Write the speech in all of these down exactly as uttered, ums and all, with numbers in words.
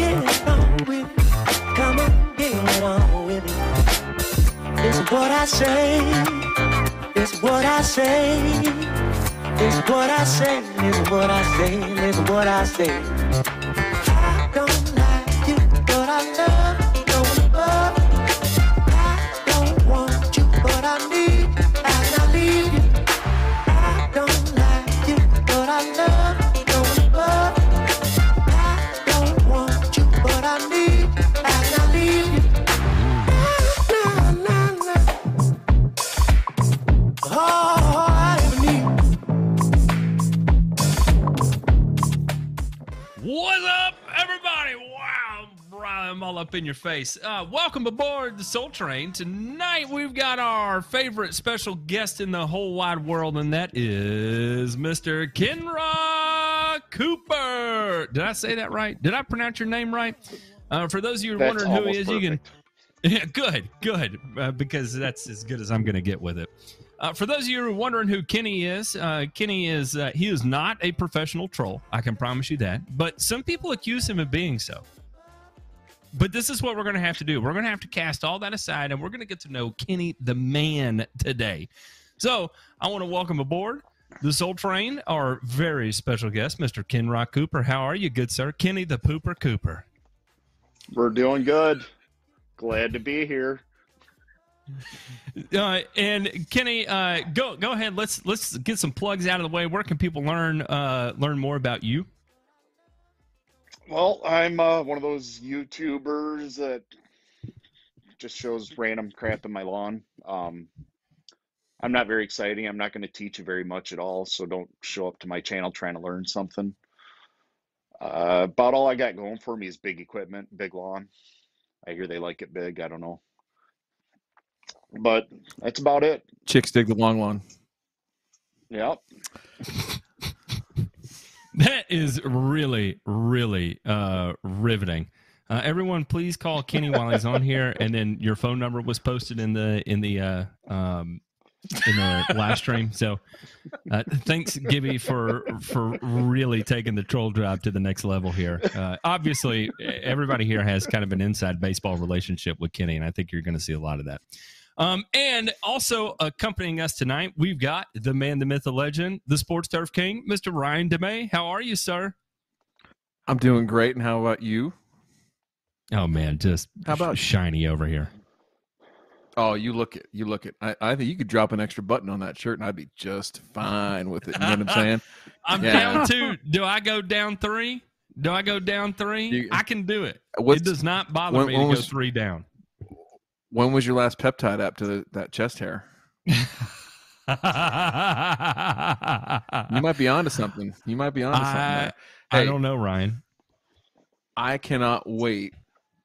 get on with it. Come on, get on with it. It's what I say. It's what I say. It's what I say. It's what I say. It's what I say. I don't like you, but I love you. Don't love you. I don't want you, but I need you. And I need you. I don't like you, but I love you. Up in your face. Uh, welcome aboard the Soul Train. Tonight we've got our favorite special guest in the whole wide world, and that is Mister Kenny Cooper. Did I say that right? Did I pronounce your name right? Uh, for those of you who are wondering who he is, perfect. You can. Yeah, good, good, uh, because that's as good as I'm going to get with it. Uh, for those of you who are wondering who Kenny is, uh, Kenny is uh, he is not a professional troll. I can promise you that. But some people accuse him of being so. But this is what we're going to have to do. We're going to have to cast all that aside, and we're going to get to know Kenny the man today. So I want to welcome aboard the Soul Train, our very special guest, Mister Kenny Cooper. How are you, good sir? Kenny the Pooper Cooper. We're doing good. Glad to be here. Uh, and Kenny, uh, go go ahead. Let's let's get some plugs out of the way. Where can people learn uh, learn more about you? Well, I'm uh, one of those YouTubers that just shows random crap in my lawn. Um, I'm not very exciting. I'm not going to teach you very much at all, so don't show up to my channel trying to learn something. Uh, about all I got going for me is big equipment, big lawn. I hear they like it big. I don't know. But that's about it. Chicks dig the long lawn. Yep. That is really, really uh, riveting. Uh, everyone, please call Kenny while he's on here, and then your phone number was posted in the in the uh, um, in the live stream. So, uh, thanks, Gibby, for for really taking the troll drive to the next level here. Uh, obviously, everybody here has kind of an inside baseball relationship with Kenny, and I think you're going to see a lot of that. Um, and also accompanying us tonight, we've got the man, the myth, the legend, the sports turf king, Mister Ryan DeMay. How are you, sir? I'm doing great. And how about you? Oh, man, just how about shiny over here? Oh, you look it. You look it. I, I think you could drop an extra button on that shirt, and I'd be just fine with it. You know what I'm saying? I'm yeah. down two. Do I go down three? Do I go down three? You, I can do it. It does not bother when, me when to was, go three down. When was your last peptide up to the, that chest hair? You might be onto something. You might be onto I, something. Hey, I don't know, Ryan. I cannot wait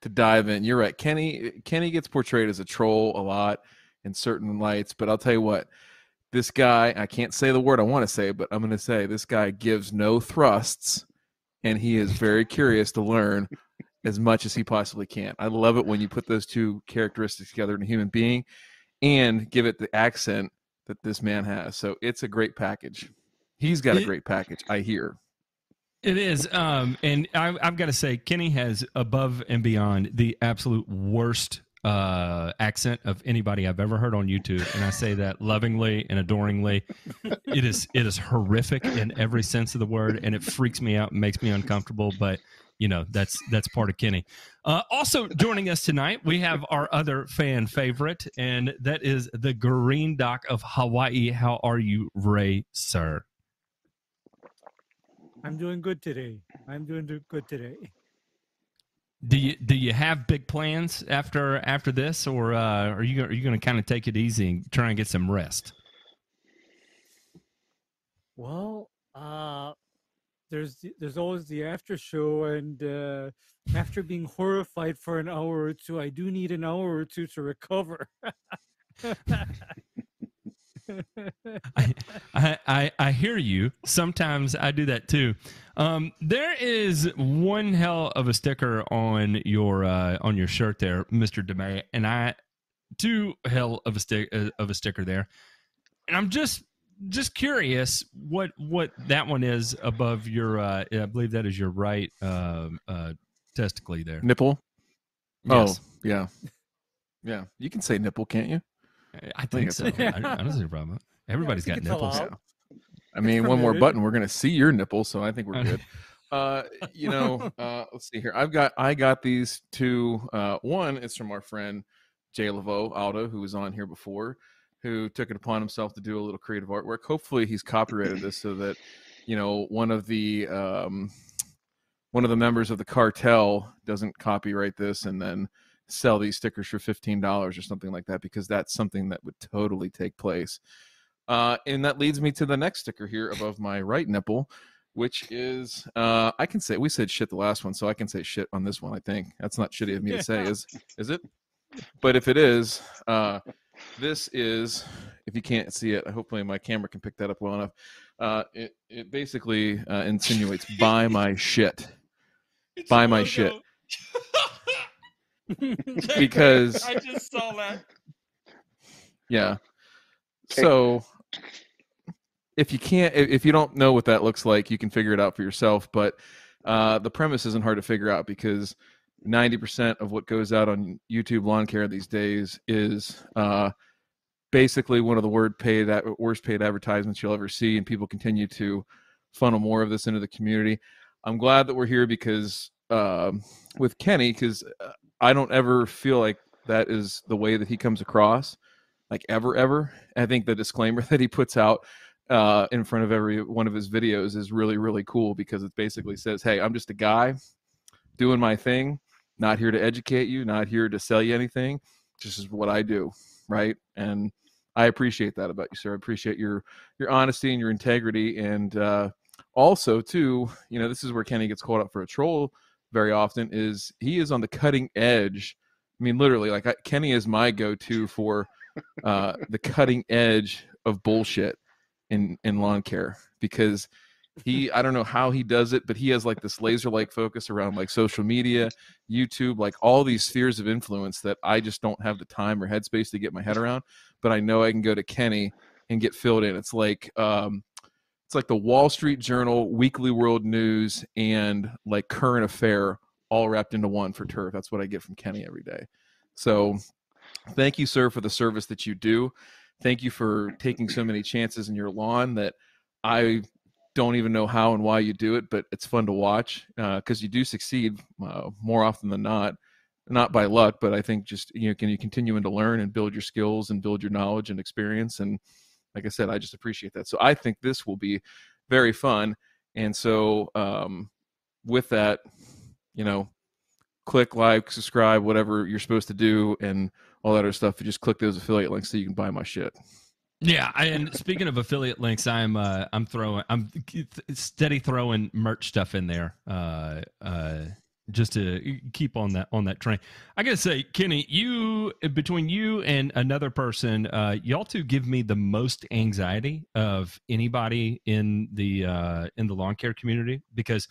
to dive in. You're right. Kenny, Kenny gets portrayed as a troll a lot in certain lights, but I'll tell you what, this guy, I can't say the word I want to say, but I'm going to say this guy gives no thrusts, and he is very curious to learn as much as he possibly can. I love it when you put those two characteristics together in a human being and give it the accent that this man has. So it's a great package. He's got it, a great package, I hear. It is. Um, and I, I've got to say, Kenny has above and beyond the absolute worst uh, accent of anybody I've ever heard on YouTube. And I say that lovingly and adoringly. It is, it is horrific in every sense of the word, and it freaks me out and makes me uncomfortable. But you know, that's that's part of Kenny. Uh, also joining us tonight, we have our other fan favorite, and that is the Green Doc of Hawaii. How are you, Ray, sir? I'm doing good today. I'm doing good today. Do you do you have big plans after after this, or uh, are you are you going to kind of take it easy and try and get some rest? Well, uh. There's there's always the after show, and uh, after being horrified for an hour or two, I do need an hour or two to recover. I, I I hear you. Sometimes I do that too. Um, there is one hell of a sticker on your uh, on your shirt there, Mister DeMay, and I two hell of a stick uh, of a sticker there, and I'm just. Just curious, what what that one is above your? Uh, I believe that is your right uh, uh, testically there. Nipple? Yes. Oh, yeah. Yeah. You can say nipple, can't you? I, I think, think so. Yeah. I, I don't see a problem. Everybody's yeah, got nipples. Yeah. I mean, it's one permitted. More button, we're going to see your nipple, so I think we're good. Uh, you know, uh, let's see here. I've got, I got these two. Uh, one is from our friend Jay Laveau Aldo, who was on here before, who took it upon himself to do a little creative artwork. Hopefully he's copyrighted this so that, you know, one of the, um, one of the members of the cartel doesn't copyright this and then sell these stickers for fifteen dollars or something like that, because that's something that would totally take place. Uh, and that leads me to the next sticker here above my right nipple, which is, uh, I can say, we said shit the last one, so I can say shit on this one, I think. That's not shitty of me yeah. to say, is is it? But if it is, uh, this is, if you can't see it, hopefully my camera can pick that up well enough. Uh, it, it basically uh, insinuates, buy my shit. It's buy my shit. Because. I just saw that. Yeah. So if you can't, if you don't know what that looks like, you can figure it out for yourself. But uh, the premise isn't hard to figure out, because ninety percent of what goes out on YouTube lawn care these days is uh, basically one of the word paid, worst paid advertisements you'll ever see. And people continue to funnel more of this into the community. I'm glad that we're here because uh, with Kenny, because I don't ever feel like that is the way that he comes across. Like ever, ever. I think the disclaimer that he puts out uh, in front of every one of his videos is really, really cool, because it basically says, hey, I'm just a guy doing my thing, not here to educate you, not here to sell you anything. This is what I do, right? And I appreciate that about you, sir. I appreciate your your honesty and your integrity. And uh, also, too, you know, this is where Kenny gets called up for a troll very often, is he is on the cutting edge. I mean, literally, like I, Kenny is my go-to for uh the cutting edge of bullshit in in lawn care, because he I don't know how he does it, but he has like this laser like focus around like social media, YouTube, like all these spheres of influence that I just don't have the time or headspace to get my head around, but I know I can go to Kenny and get filled in. It's like um it's like the Wall Street Journal, Weekly World News, and like Current Affair all wrapped into one for turf. That's what I get from Kenny every day. So thank you, sir, for the service that you do. Thank you for taking so many chances in your lawn that I don't even know how and why you do it, but it's fun to watch because uh, you do succeed uh, more often than not, not by luck, but I think just, you know, can you continue to learn and build your skills and build your knowledge and experience. And like I said, I just appreciate that. So I think this will be very fun. And so um, with that, you know, click, like, subscribe, whatever you're supposed to do, and all that other stuff. You just click those affiliate links so you can buy my shit. Yeah, I, and speaking of affiliate links, I'm uh, I'm throwing, I'm steady throwing merch stuff in there, uh, uh, just to keep on that on that train. I gotta say, Kenny, you between you and another person, uh, y'all two give me the most anxiety of anybody in the uh, in the lawn care community, because,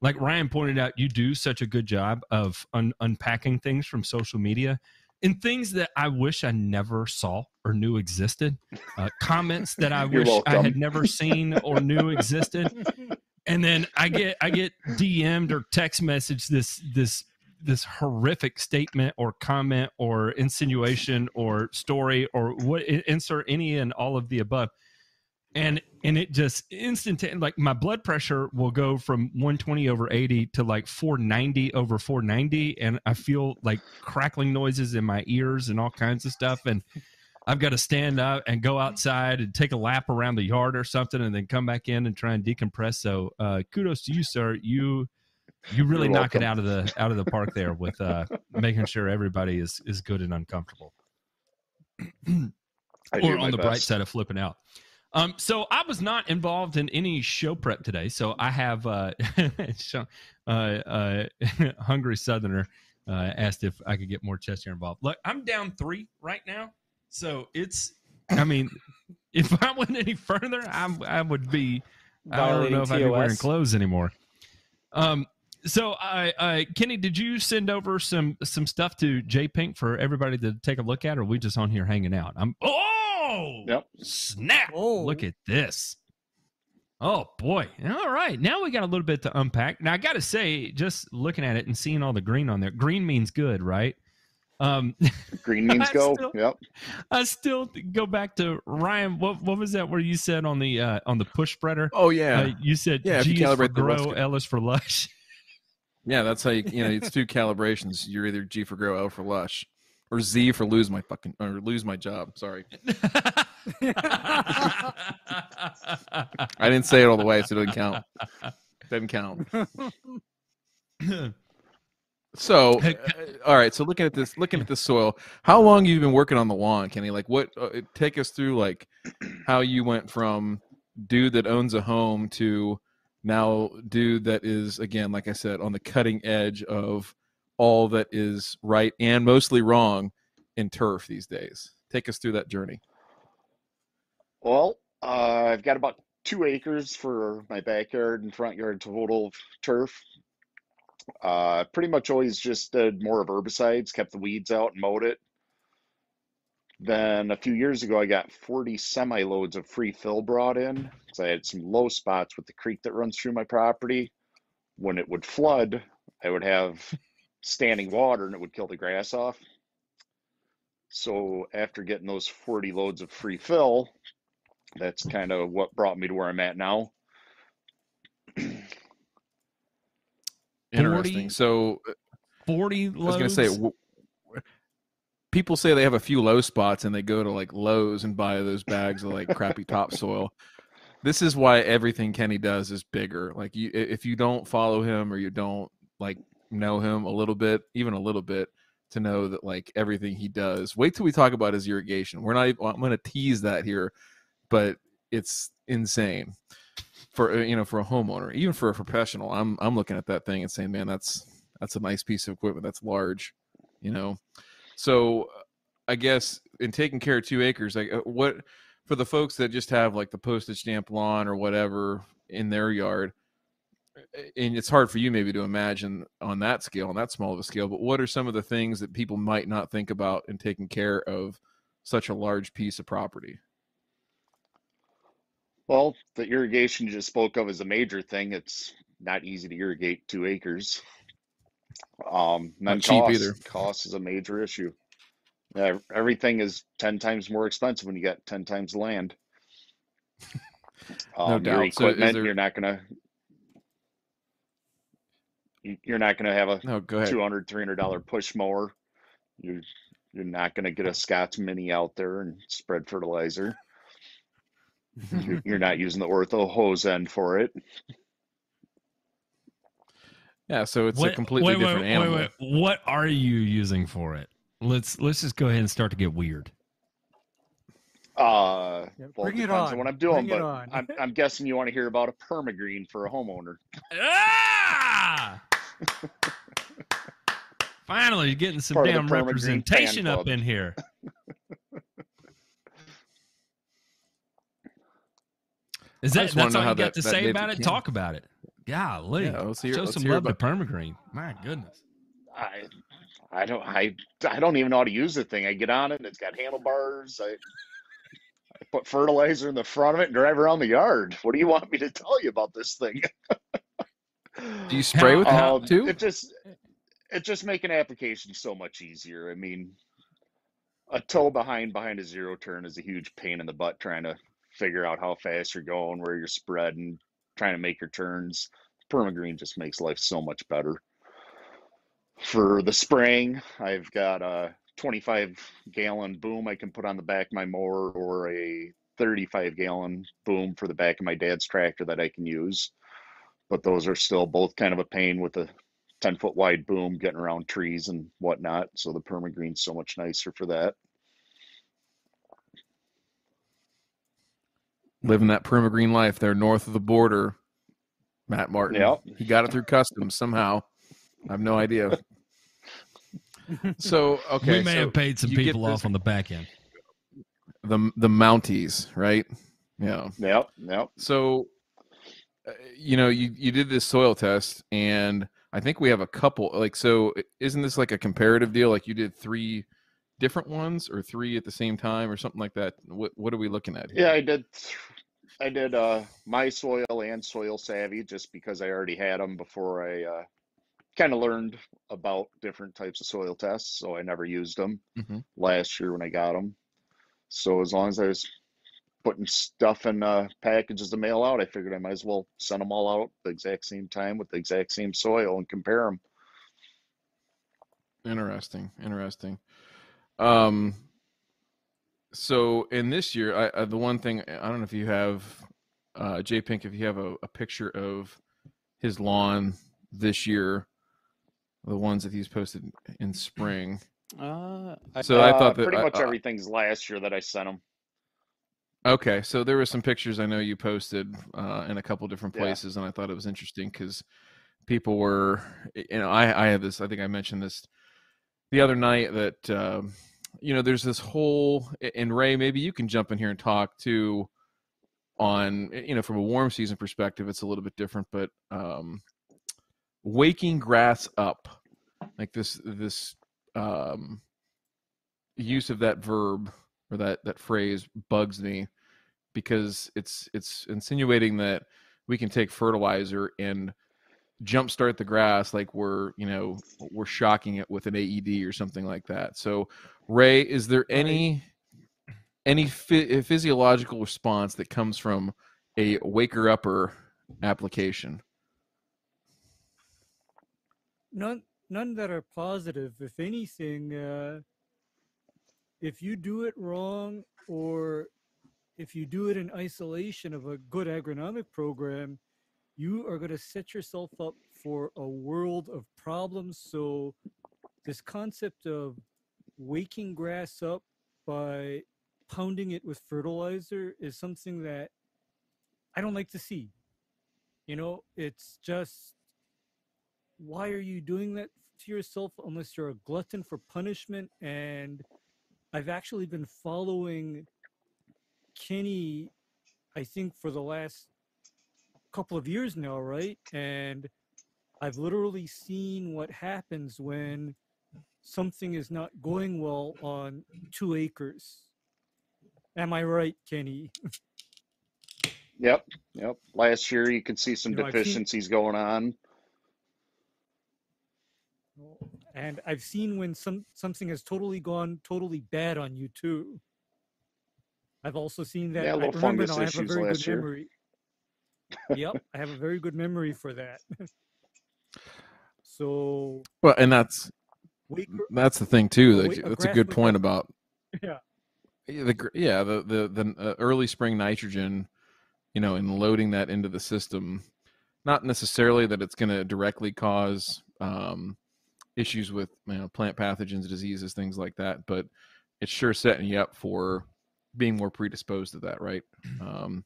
like Ryan pointed out, you do such a good job of un- unpacking things from social media and things that I wish I never saw or knew existed, uh, comments that I wish I had never seen or knew existed. And then I get I get D M'd or text message this this this horrific statement or comment or insinuation or story or what, insert any and all of the above. And and it just instantaneously, like my blood pressure will go from one twenty over eighty to like four ninety over four ninety. And I feel like crackling noises in my ears and all kinds of stuff. And I've got to stand up and go outside and take a lap around the yard or something and then come back in and try and decompress. So uh, kudos to you, sir. You you really You're knock welcome. It out of the out of the park there with uh, making sure everybody is, is good and uncomfortable. I or on the best. Bright side of flipping out. Um, so I was not involved in any show prep today. So I have uh, uh, uh, Hungry Southerner uh, asked if I could get more chest hair involved. Look, I'm down three right now. So it's, I mean, if I went any further, I'm, I would be, I don't know if I'd be wearing clothes anymore. Um, so I, I, Kenny, did you send over some, some stuff to J-Pink for everybody to take a look at, or are we just on here hanging out? I'm, oh, Yep. Snap! Oh. Look at this. Oh, boy. All right. Now we got a little bit to unpack. Now, I got to say, just looking at it and seeing all the green on there, green means good, right? Um, green means go. Still, yep. I still go back to Ryan. What what was that where you said on the uh, on the push spreader? Oh, yeah. Uh, you said yeah, G if you is calibrate for grow, L is for lush. Yeah, that's how you, you know, it's two calibrations. You're either G for grow, L for lush, or Z for lose my fucking, or lose my job. Sorry. I didn't say it all the way, so it doesn't count. Doesn't count. So, uh, all right. So, looking at this, looking at this soil, how long have you been working on the lawn, Kenny? Like, what? Uh, take us through, like, how you went from dude that owns a home to now dude that is, again, like I said, on the cutting edge of all that is right and mostly wrong in turf these days. Take us through that journey. Well, uh, I've got about two acres for my backyard and front yard total of turf. Uh, pretty much always just did more of herbicides, kept the weeds out and mowed it. Then a few years ago, I got forty semi-loads of free fill brought in. So I had some low spots with the creek that runs through my property. When it would flood, I would have standing water and it would kill the grass off. So after getting those forty loads of free fill, that's kind of what brought me to where I'm at now. Interesting. forty, so forty loads. I was going to say, people say they have a few low spots and they go to like Lowe's and buy those bags of like crappy topsoil. This is why everything Kenny does is bigger. Like you, if you don't follow him or you don't like know him a little bit, even a little bit, to know that like everything he does, wait till we talk about his irrigation. We're not, I'm going to tease that here, but it's insane. For, you know, for a homeowner, even for a professional, I'm I'm looking at that thing and saying, man, that's that's a nice piece of equipment. That's large, you know. So I guess in taking care of two acres, like what for the folks that just have like the postage stamp lawn or whatever in their yard, and it's hard for you maybe to imagine on that scale, on that small of a scale. But what are some of the things that people might not think about in taking care of such a large piece of property? Well, the irrigation you just spoke of is a major thing. It's not easy to irrigate two acres. Um, not cheap cost. either. Cost is a major issue. Uh, everything is ten times more expensive when you got ten times land. Um, no doubt. Your equipment, so is there... you're not gonna, you're not gonna have a no, go ahead. two hundred dollars, three hundred dollars push mower. You're you're not gonna get a Scott's Mini out there and spread fertilizer. You're not using the ortho hose end for it. Yeah, so it's what, a completely wait, different wait, animal. Wait, wait. What are you using for it? Let's let's just go ahead and start to get weird. Uh, yeah, well, bring it, it on. on. What I'm doing, bring but I'm I'm guessing you want to hear about a PermaGreen for a homeowner. Ah! Finally, you're getting some Part damn representation up in here. Is that that's all you got to say about it? Talk about it. Golly. Yeah, let's hear, show let's some love to PermaGreen. My goodness. I I don't I I don't even know how to use the thing. I get on it and it's got handlebars. I I put fertilizer in the front of it and drive around the yard. What do you want me to tell you about this thing? Do you spray with um, it too? It just it just make an application so much easier. I mean, a toe behind behind a zero turn is a huge pain in the butt trying to figure out how fast you're going, where you're spreading, trying to make your turns. PermaGreen just makes life so much better. For the spraying, I've got a twenty-five gallon boom I can put on the back of my mower or a thirty-five gallon boom for the back of my dad's tractor that I can use. But those are still both kind of a pain with a ten foot wide boom getting around trees and whatnot. So the PermaGreen's so much nicer for that. Living that PermaGreen life there north of the border, Matt Martin. Yep. He got it through customs somehow. I have no idea. So, okay. We may so have paid some people off on the back end. The the Mounties, right? Yeah. Yep, yep. So, uh, you know, you, you did this soil test, and I think we have a couple. Like, so isn't this like a comparative deal? Like you did three different ones or three at the same time or something like that? What what are we looking at here? Yeah, I did th I did uh, MySoil and Soil Savvy just because I already had them before I uh, kind of learned about different types of soil tests. So I never used them mm-hmm. last year when I got them. So as long as I was putting stuff in uh, packages to mail out, I figured I might as well send them all out at the exact same time with the exact same soil and compare them. Interesting. Interesting. Um, so in this year, I, I, the one thing, I don't know if you have, uh, J-Pink, if you have a, a picture of his lawn this year, the ones that he's posted in spring. Uh, so uh, I thought that pretty much I, everything's I, last year that I sent him. Okay. So there were some pictures I know you posted, uh, in a couple different places. Yeah. And I thought it was interesting because people were, you know, I, I had this, I think I mentioned this the other night that, um, you know, there's this whole, and Ray, maybe you can jump in here and talk too on, you know, from a warm season perspective, it's a little bit different, but um, waking grass up, like this, this um, use of that verb or that, that phrase bugs me because it's, it's insinuating that we can take fertilizer and jumpstart the grass like we're, you know, we're shocking it with an A E D or something like that. So Ray, is there any any ph- physiological response that comes from a waker-upper application? None, none that are positive. If anything, uh, if you do it wrong or if you do it in isolation of a good agronomic program, you are going to set yourself up for a world of problems. So this concept of waking grass up by pounding it with fertilizer is something that I don't like to see. You know, it's just, why are you doing that to yourself unless you're a glutton for punishment? And I've actually been following Kenny, I think, for the last couple of years now, right? And I've literally seen what happens when something is not going well on two acres. Am I right, Kenny? Yep, yep. Last year you could see some you know, deficiencies seen, going on. And I've seen when some something has totally gone totally bad on you too. I've also seen that. Yeah, little I remember fungus now, issues I have a very last good year. Memory. Yep, I have a very good memory for that. So well, and that's that's the thing too. That, that's a good point about yeah, the yeah the the, the early spring nitrogen, you know, and loading that into the system. Not necessarily that it's going to directly cause um, issues with you know plant pathogens, diseases, things like that, but it's sure setting you up for being more predisposed to that, right? Um,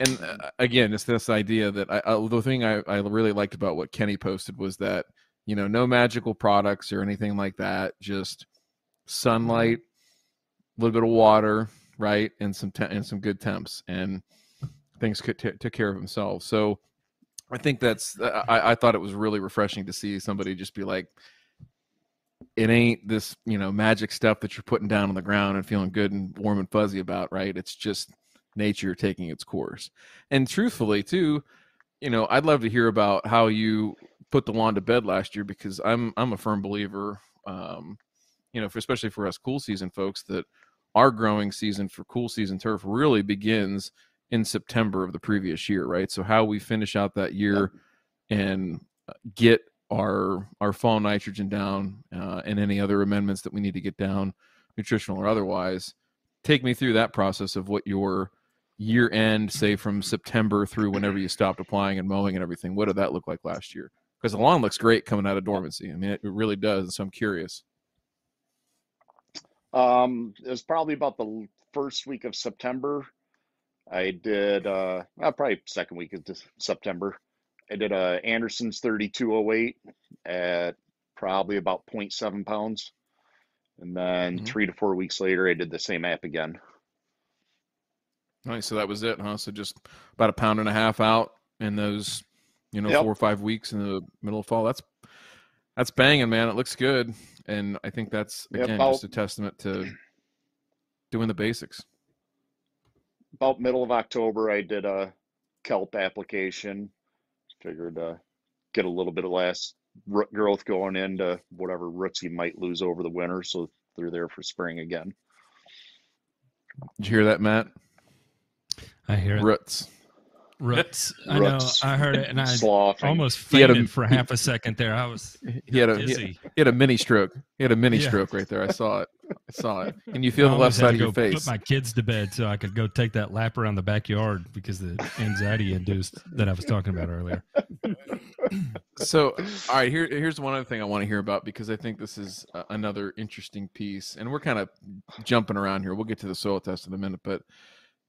And again, it's this idea that I, I, the thing I, I really liked about what Kenny posted was that, you know, no magical products or anything like that, just sunlight, a little bit of water, right, and some te- and some good temps, and things could t- took care of themselves. So I think that's I, I thought it was really refreshing to see somebody just be like, it ain't this, you know, magic stuff that you're putting down on the ground and feeling good and warm and fuzzy about, right? It's just nature taking its course. And truthfully too, you know, I'd love to hear about how you put the lawn to bed last year, because I'm, I'm a firm believer, um, you know, for, especially for us cool season folks, that our growing season for cool season turf really begins in September of the previous year. Right. So how we finish out that year and get our, our fall nitrogen down uh, and any other amendments that we need to get down, nutritional or otherwise. Take me through that process of what your year end, say from September through whenever you stopped applying and mowing and everything. What did that look like last year? Because the lawn looks great coming out of dormancy. I mean, it really does. So I'm curious. Um, it was probably about the first week of September. I did, uh, well, probably second week of September. I did a Anderson's thirty-two oh eight at probably about zero point seven pounds. And then mm-hmm. three to four weeks later, I did the same app again. Nice. So that was it, huh? So just about a pound and a half out in those, you know, yep. four or five weeks in the middle of fall. That's that's banging, man. It looks good. And I think that's, again, yep, just a testament to doing the basics. about middle of October, I did a kelp application. Figured uh, get a little bit of last root growth going into whatever roots you might lose over the winter, so they're there for spring again. Did you hear that, Matt? I hear it. Roots. Roots. I Roots. know. I heard it, and I Sloughing. almost fainted a, for half a second there. I was he had a dizzy. He had a mini stroke. He had a mini yeah. stroke right there. I saw it. I saw it. And you feel I the left side of your face. I put my kids to bed so I could go take that lap around the backyard because the anxiety induced that I was talking about earlier. So, all right, here, here's one other thing I want to hear about, because I think this is uh, another interesting piece. And we're kind of jumping around here. We'll get to the soil test in a minute, but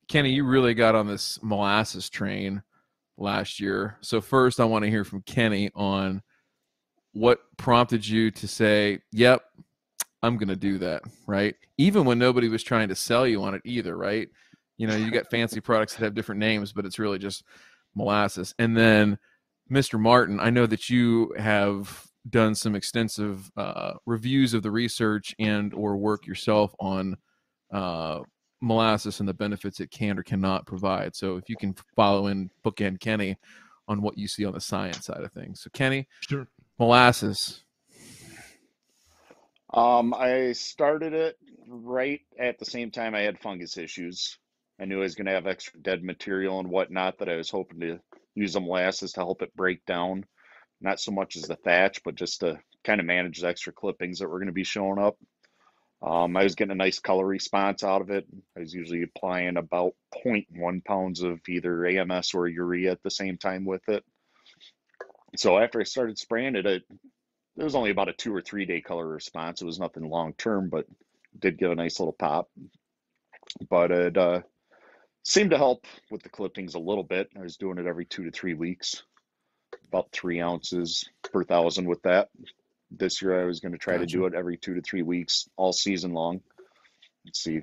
Kenny, you really got on this molasses train last year. So first, I want to hear from Kenny on what prompted you to say, yep, I'm going to do that, right? Even when nobody was trying to sell you on it either, right? You know, you got fancy products that have different names, but it's really just molasses. And then, Mister Martin, I know that you have done some extensive uh, reviews of the research and or work yourself on uh molasses and the benefits it can or cannot provide. So if you can follow in bookend Kenny on what you see on the science side of things. So Kenny, sure. Molasses. Um, I started it right at the same time I had fungus issues. I knew I was going to have extra dead material and whatnot that I was hoping to use the molasses to help it break down. Not so much as the thatch, but just to kind of manage the extra clippings that were going to be showing up. Um, I was getting a nice color response out of it. I was usually applying about zero point one pounds of either A M S or urea at the same time with it. So after I started spraying it, it, it was only about a two or three day color response. It was nothing long term, but did give a nice little pop. But it uh, seemed to help with the clippings a little bit. I was doing it every two to three weeks, about three ounces per thousand with that. This year I was going to try gotcha. to do it every two to three weeks all season long. Let's see,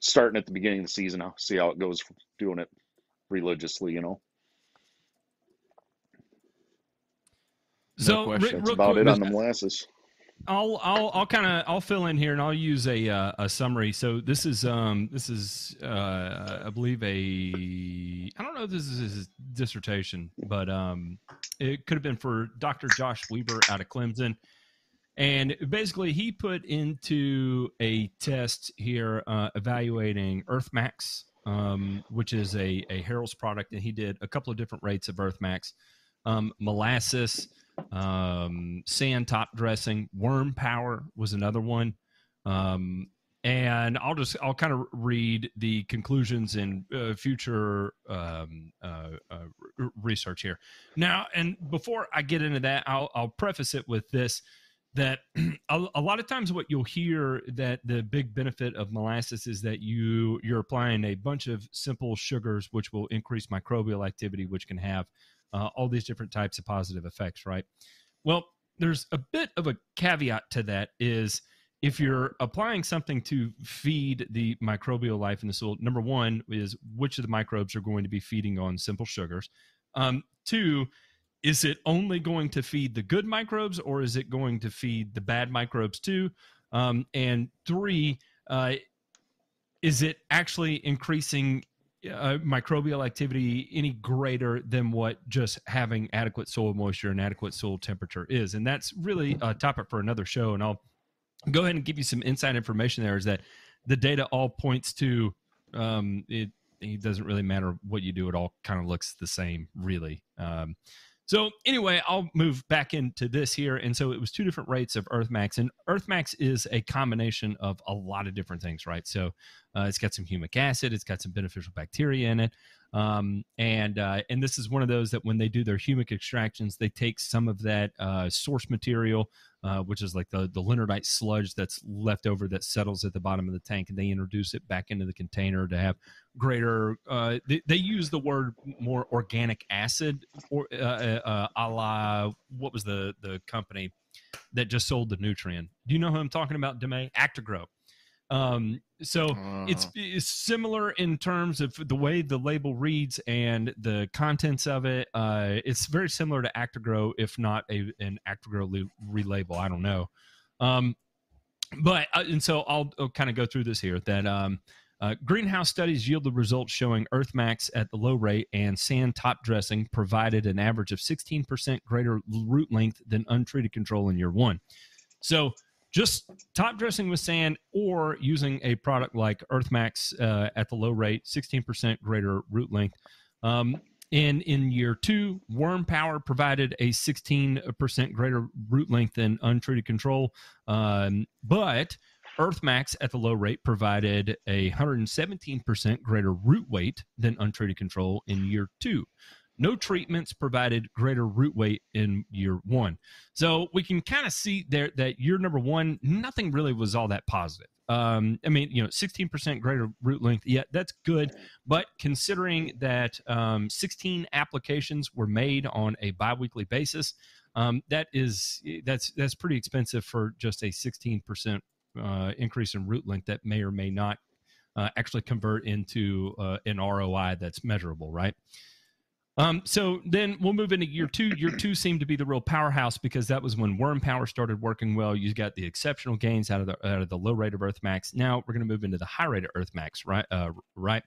starting at the beginning of the season, I'll see how it goes from doing it religiously, you know. So no real, real about quick, it on the molasses. I'll I'll I'll kind of I'll fill in here and I'll use a uh, a summary. So this is um this is uh I believe a I don't know if this is his dissertation, but um it could have been for Doctor Josh Weaver out of Clemson. And basically, he put into a test here uh, evaluating Earthmax, um, which is a, a Harrell's product. And he did a couple of different rates of Earthmax, um, molasses, um, sand top dressing, worm power was another one. Um, and I'll just I'll kind of read the conclusions in uh, future um, uh, uh, research here. Now, and before I get into that, I'll, I'll preface it with this, that a, a lot of times what you'll hear that the big benefit of molasses is that you, you're applying a bunch of simple sugars, which will increase microbial activity, which can have uh, all these different types of positive effects, right? Well, there's a bit of a caveat to that is, if you're applying something to feed the microbial life in the soil, number one is which of the microbes are going to be feeding on simple sugars. Um, two, is it only going to feed the good microbes or is it going to feed the bad microbes too? Um, and three, uh, is it actually increasing uh, microbial activity any greater than what just having adequate soil moisture and adequate soil temperature is? And that's really a topic for another show, and I'll go ahead and give you some inside information there, is that the data all points to um, it. It doesn't really matter what you do. It all kind of looks the same, really. Um, so anyway, I'll move back into this here. And so it was two different rates of Earthmax, and Earthmax is a combination of a lot of different things, right? So uh, it's got some humic acid. It's got some beneficial bacteria in it. Um, and, uh, and this is one of those that when they do their humic extractions, they take some of that uh, source material, Uh, which is like the, the leonardite sludge that's left over that settles at the bottom of the tank, and they introduce it back into the container to have greater, uh, they, they use the word more organic acid, or uh, uh, a la, what was the, the company that just sold the nutrient? Do you know who I'm talking about, DeMay? Actigrow. Um, so uh. it's, it's similar in terms of the way the label reads and the contents of it. Uh, it's very similar to Actigrow, if not a, an Actigrow relabel. I don't know. Um, but, uh, and so I'll, I'll kind of go through this here that, um, Uh, greenhouse studies yield the results showing Earthmax at the low rate and sand top dressing provided an average of sixteen percent greater root length than untreated control in year one. So just top dressing with sand or using a product like Earthmax uh, at the low rate, sixteen percent greater root length. Um, and in year two, Worm Power provided a sixteen percent greater root length than untreated control. Um, but... Earthmax at the low rate provided a one hundred seventeen percent greater root weight than untreated control in year two. No treatments provided greater root weight in year one. So we can kind of see there that year number one, nothing really was all that positive. Um, I mean, you know, sixteen percent greater root length. Yeah, that's good. But considering that um, sixteen applications were made on a biweekly basis, um, that is, that's, that's pretty expensive for just a sixteen percent Uh, increase in root length that may or may not uh, actually convert into uh, an R O I that's measurable, right? Um, so then we'll move into year two. Year two seemed to be the real powerhouse because that was when Worm Power started working well. You got the exceptional gains out of the out of the low rate of Earthmax. Now we're going to move into the high rate of Earthmax, right? Uh, right.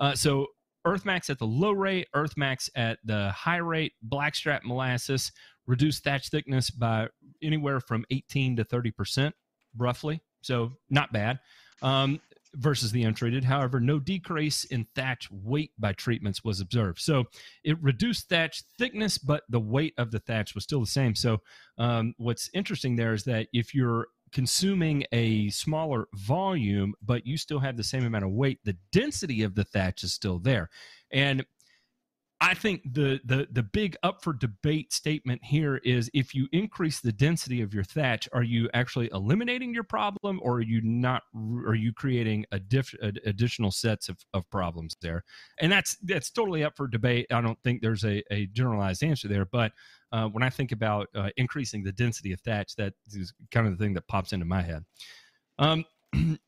Uh, so Earthmax at the low rate, Earthmax at the high rate, blackstrap molasses reduced thatch thickness by anywhere from eighteen to thirty percent. Roughly, so not bad, um, versus the untreated. However, no decrease in thatch weight by treatments was observed. So it reduced thatch thickness, but the weight of the thatch was still the same. So um, what's interesting there is that if you're consuming a smaller volume, but you still have the same amount of weight, the density of the thatch is still there. And I think the, the the big up for debate statement here is if you increase the density of your thatch, are you actually eliminating your problem, or are you not? Are you creating a diff, additional sets of, of problems there? And that's that's totally up for debate. I don't think there's a, a generalized answer there. But uh, when I think about uh, increasing the density of thatch, that is kind of the thing that pops into my head. Um,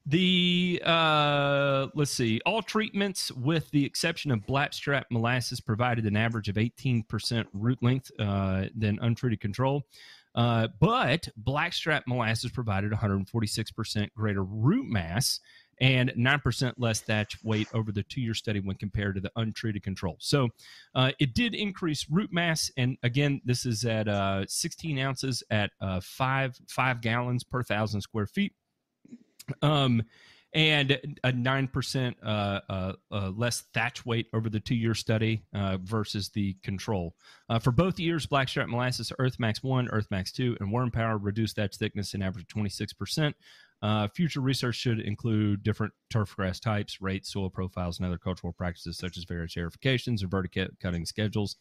The, uh, let's see, all treatments with the exception of blackstrap molasses provided an average of eighteen percent root length uh, than untreated control, uh, but blackstrap molasses provided one hundred forty-six percent greater root mass and nine percent less thatch weight over the two-year study when compared to the untreated control. So uh, it did increase root mass, and again, this is at uh, sixteen ounces at uh, five, five gallons per thousand square feet. Um, and a nine percent uh, uh, uh, less thatch weight over the two-year study uh, versus the control. Uh, for both years, blackstrap molasses, Earthmax one, Earthmax two, and Worm Power reduced thatch thickness in average twenty-six percent. Uh, future research should include different turfgrass types, rates, soil profiles, and other cultural practices such as various aerifications and verticutting schedules.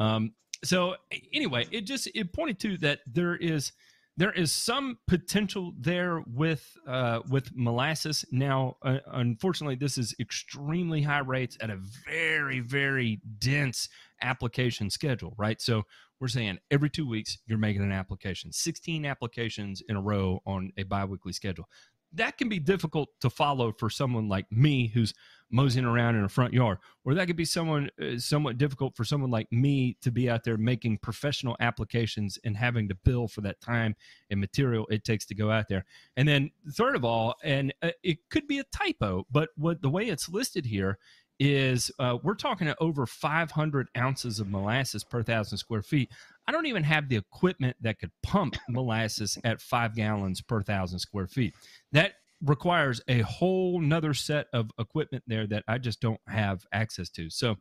Um, so anyway, it just it pointed to that there is... There is some potential there with uh, with molasses. Now, uh, unfortunately, this is extremely high rates at a very, very dense application schedule, right? So we're saying every two weeks you're making an application, sixteen applications in a row on a biweekly schedule. That can be difficult to follow for someone like me who's moseying around in a front yard, or that could be someone uh, somewhat difficult for someone like me to be out there making professional applications and having to bill for that time and material it takes to go out there. And then third of all, and uh, it could be a typo, but what the way it's listed here is uh, we're talking over five hundred ounces of molasses per thousand square feet. I don't even have the equipment that could pump molasses at five gallons per thousand square feet. That requires a whole nother set of equipment there that I just don't have access to. So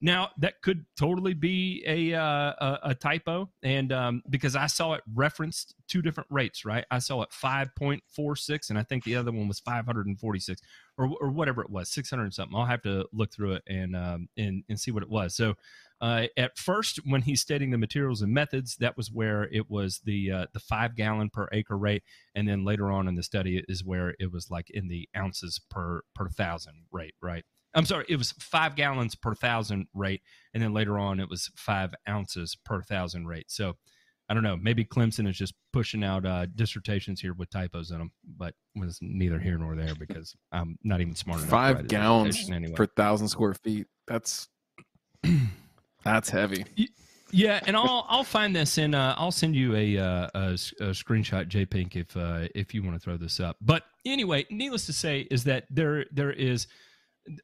now that could totally be a, uh, a, a typo. And um, because I saw it referenced two different rates, right? I saw it five point four six and I think the other one was five hundred forty-six or, or whatever it was, six hundred and something. I'll have to look through it and, um, and, and see what it was. So uh, at first, when he's stating the materials and methods, that was where it was the, uh, the five gallon per acre rate. And then later on in the study is where it was like in the ounces per, per thousand rate, right? I'm sorry, it was five gallons per thousand rate, and then later on it was five ounces per thousand rate. So I don't know, maybe Clemson is just pushing out uh, dissertations here with typos in them, but was neither here nor there because I'm not even smart enough. Five gallons anyway. Per thousand square feet. That's that's heavy. Yeah, and I'll I'll find this and uh, I'll send you a, uh, a, a screenshot, J-Pink, if uh, if you want to throw this up. But anyway, needless to say is that there there is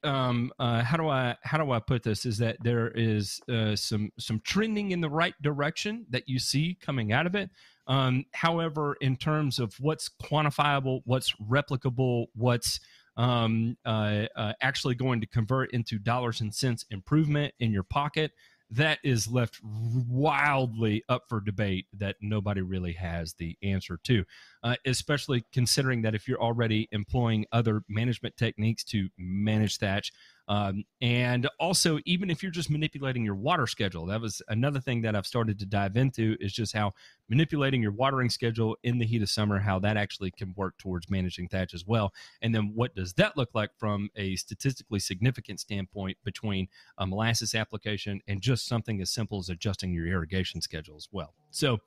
um uh, how do I how do I put this is that there is uh, some some trending in the right direction that you see coming out of it. Um, however, in terms of what's quantifiable, what's replicable, what's um, uh, uh, actually going to convert into dollars and cents improvement in your pocket, that is left wildly up for debate that nobody really has the answer to, uh, especially considering that if you're already employing other management techniques to manage thatch, um, and also even if you're just manipulating your water schedule. That was another thing that I've started to dive into, is just how manipulating your watering schedule in the heat of summer, how that actually can work towards managing thatch as well. And then what does that look like from a statistically significant standpoint between a molasses application and just something as simple as adjusting your irrigation schedule as well. So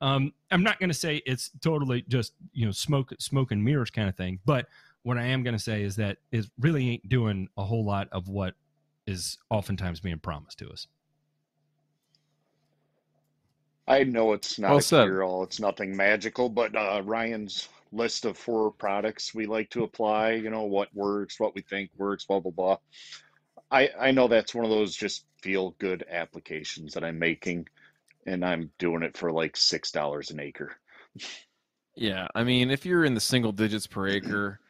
um, I'm not going to say it's totally just, you know, smoke, smoke and mirrors kind of thing, but what I am going to say is that it really ain't doing a whole lot of what is oftentimes being promised to us. I know it's not well a cure-all, it's nothing magical, but uh, Ryan's list of four products we like to apply, you know, what works, what we think works, blah, blah, blah. I, I know that's one of those just feel-good applications that I'm making, and I'm doing it for like six dollars an acre. Yeah, I mean, if you're in the single digits per acre,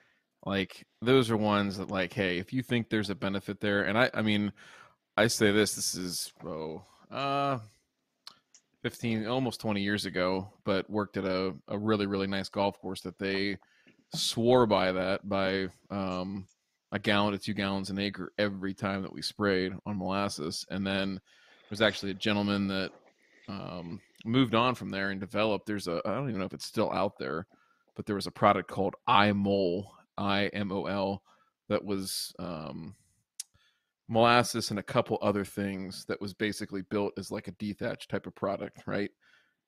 like those are ones that, like, hey, if you think there's a benefit there, and I, I mean, I say this, this is, oh, uh, fifteen, almost twenty years ago, but worked at a, a really, really nice golf course that they swore by that by um, a gallon to two gallons an acre every time that we sprayed on molasses. And then there was actually a gentleman that um, moved on from there and developed, there's a, I don't even know if it's still out there, but there was a product called iMol, I M O L, that was um, molasses and a couple other things that was basically built as like a dethatch type of product, right?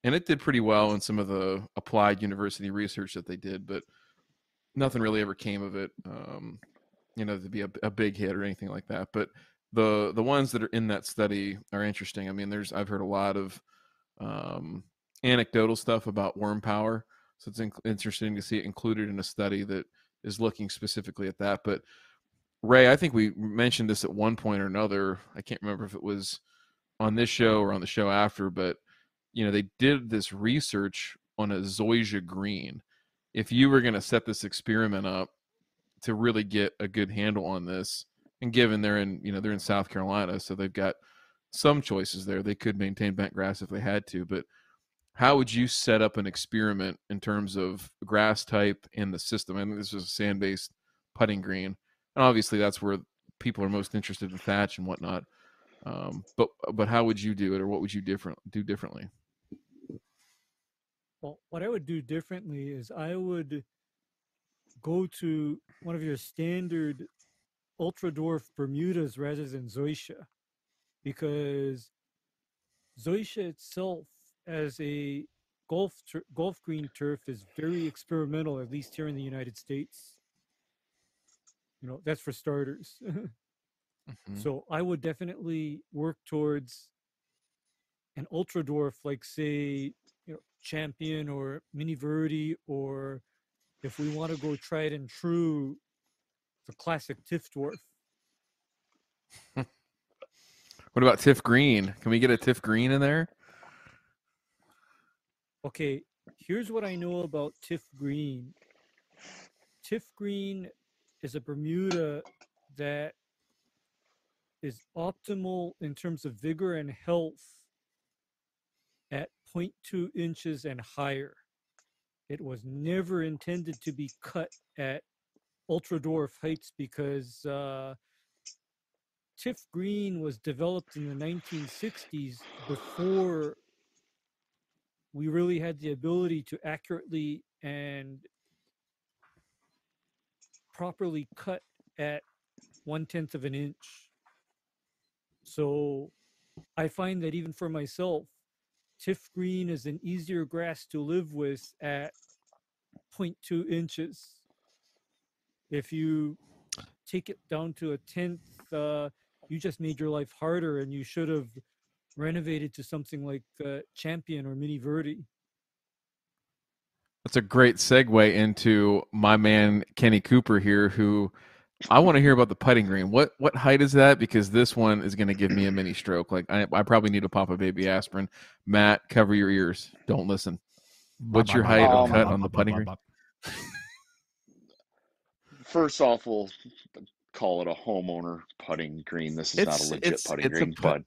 And it did pretty well in some of the applied university research that they did, but nothing really ever came of it, um, you know, to be a, a big hit or anything like that. But the the ones that are in that study are interesting. I mean, there's I've heard a lot of um, anecdotal stuff about worm power, so it's in, interesting to see it included in a study that is looking specifically at that. But Ray, I think we mentioned this at one point or another. I can't remember if it was on this show or on the show after, but you know, they did this research on a Zoysia green. If you were going to set this experiment up to really get a good handle on this, and given they're in, you know, they're in South Carolina, so they've got some choices there. They could maintain bent grass if they had to, but how would you set up an experiment in terms of grass type and the system? I mean, this was a sand-based putting green. And obviously that's where people are most interested in thatch and whatnot. Um, but but how would you do it, or what would you different do differently? Well, what I would do differently is I would go to one of your standard ultra dwarf Bermudas rather than Zoysia, because Zoysia itself as a golf golf green turf is very experimental, at least here in the United States. You know, that's for starters. Mm-hmm. So I would definitely work towards an ultra dwarf, like say, you know, Champion or Mini Verde, or if we want to go tried and true, the classic Tiff dwarf. What about Tiff Green? Can we get a Tiff Green in there? Okay, here's what I know about Tiff Green. Tiff Green is a Bermuda that is optimal in terms of vigor and health at zero point two inches and higher. It was never intended to be cut at ultra dwarf heights, because uh, Tiff Green was developed in the nineteen sixties before we really had the ability to accurately and properly cut at one-tenth of an inch. So I find that even for myself, Tiff Green is an easier grass to live with at zero point two inches. If you take it down to a tenth, uh, you just made your life harder, and you should have renovated to something like uh, Champion or Mini Verde. That's a great segue into my man Kenny Cooper here, who I want to hear about the putting green. What what height is that? Because this one is going to give me a mini stroke. Like I, I probably need to pop a baby aspirin. Matt, cover your ears. Don't listen. What's your height um, of cut um, on the putting green? First off, we'll call it a homeowner putting green. This is it's, not a legit it's, putting it's green, put, but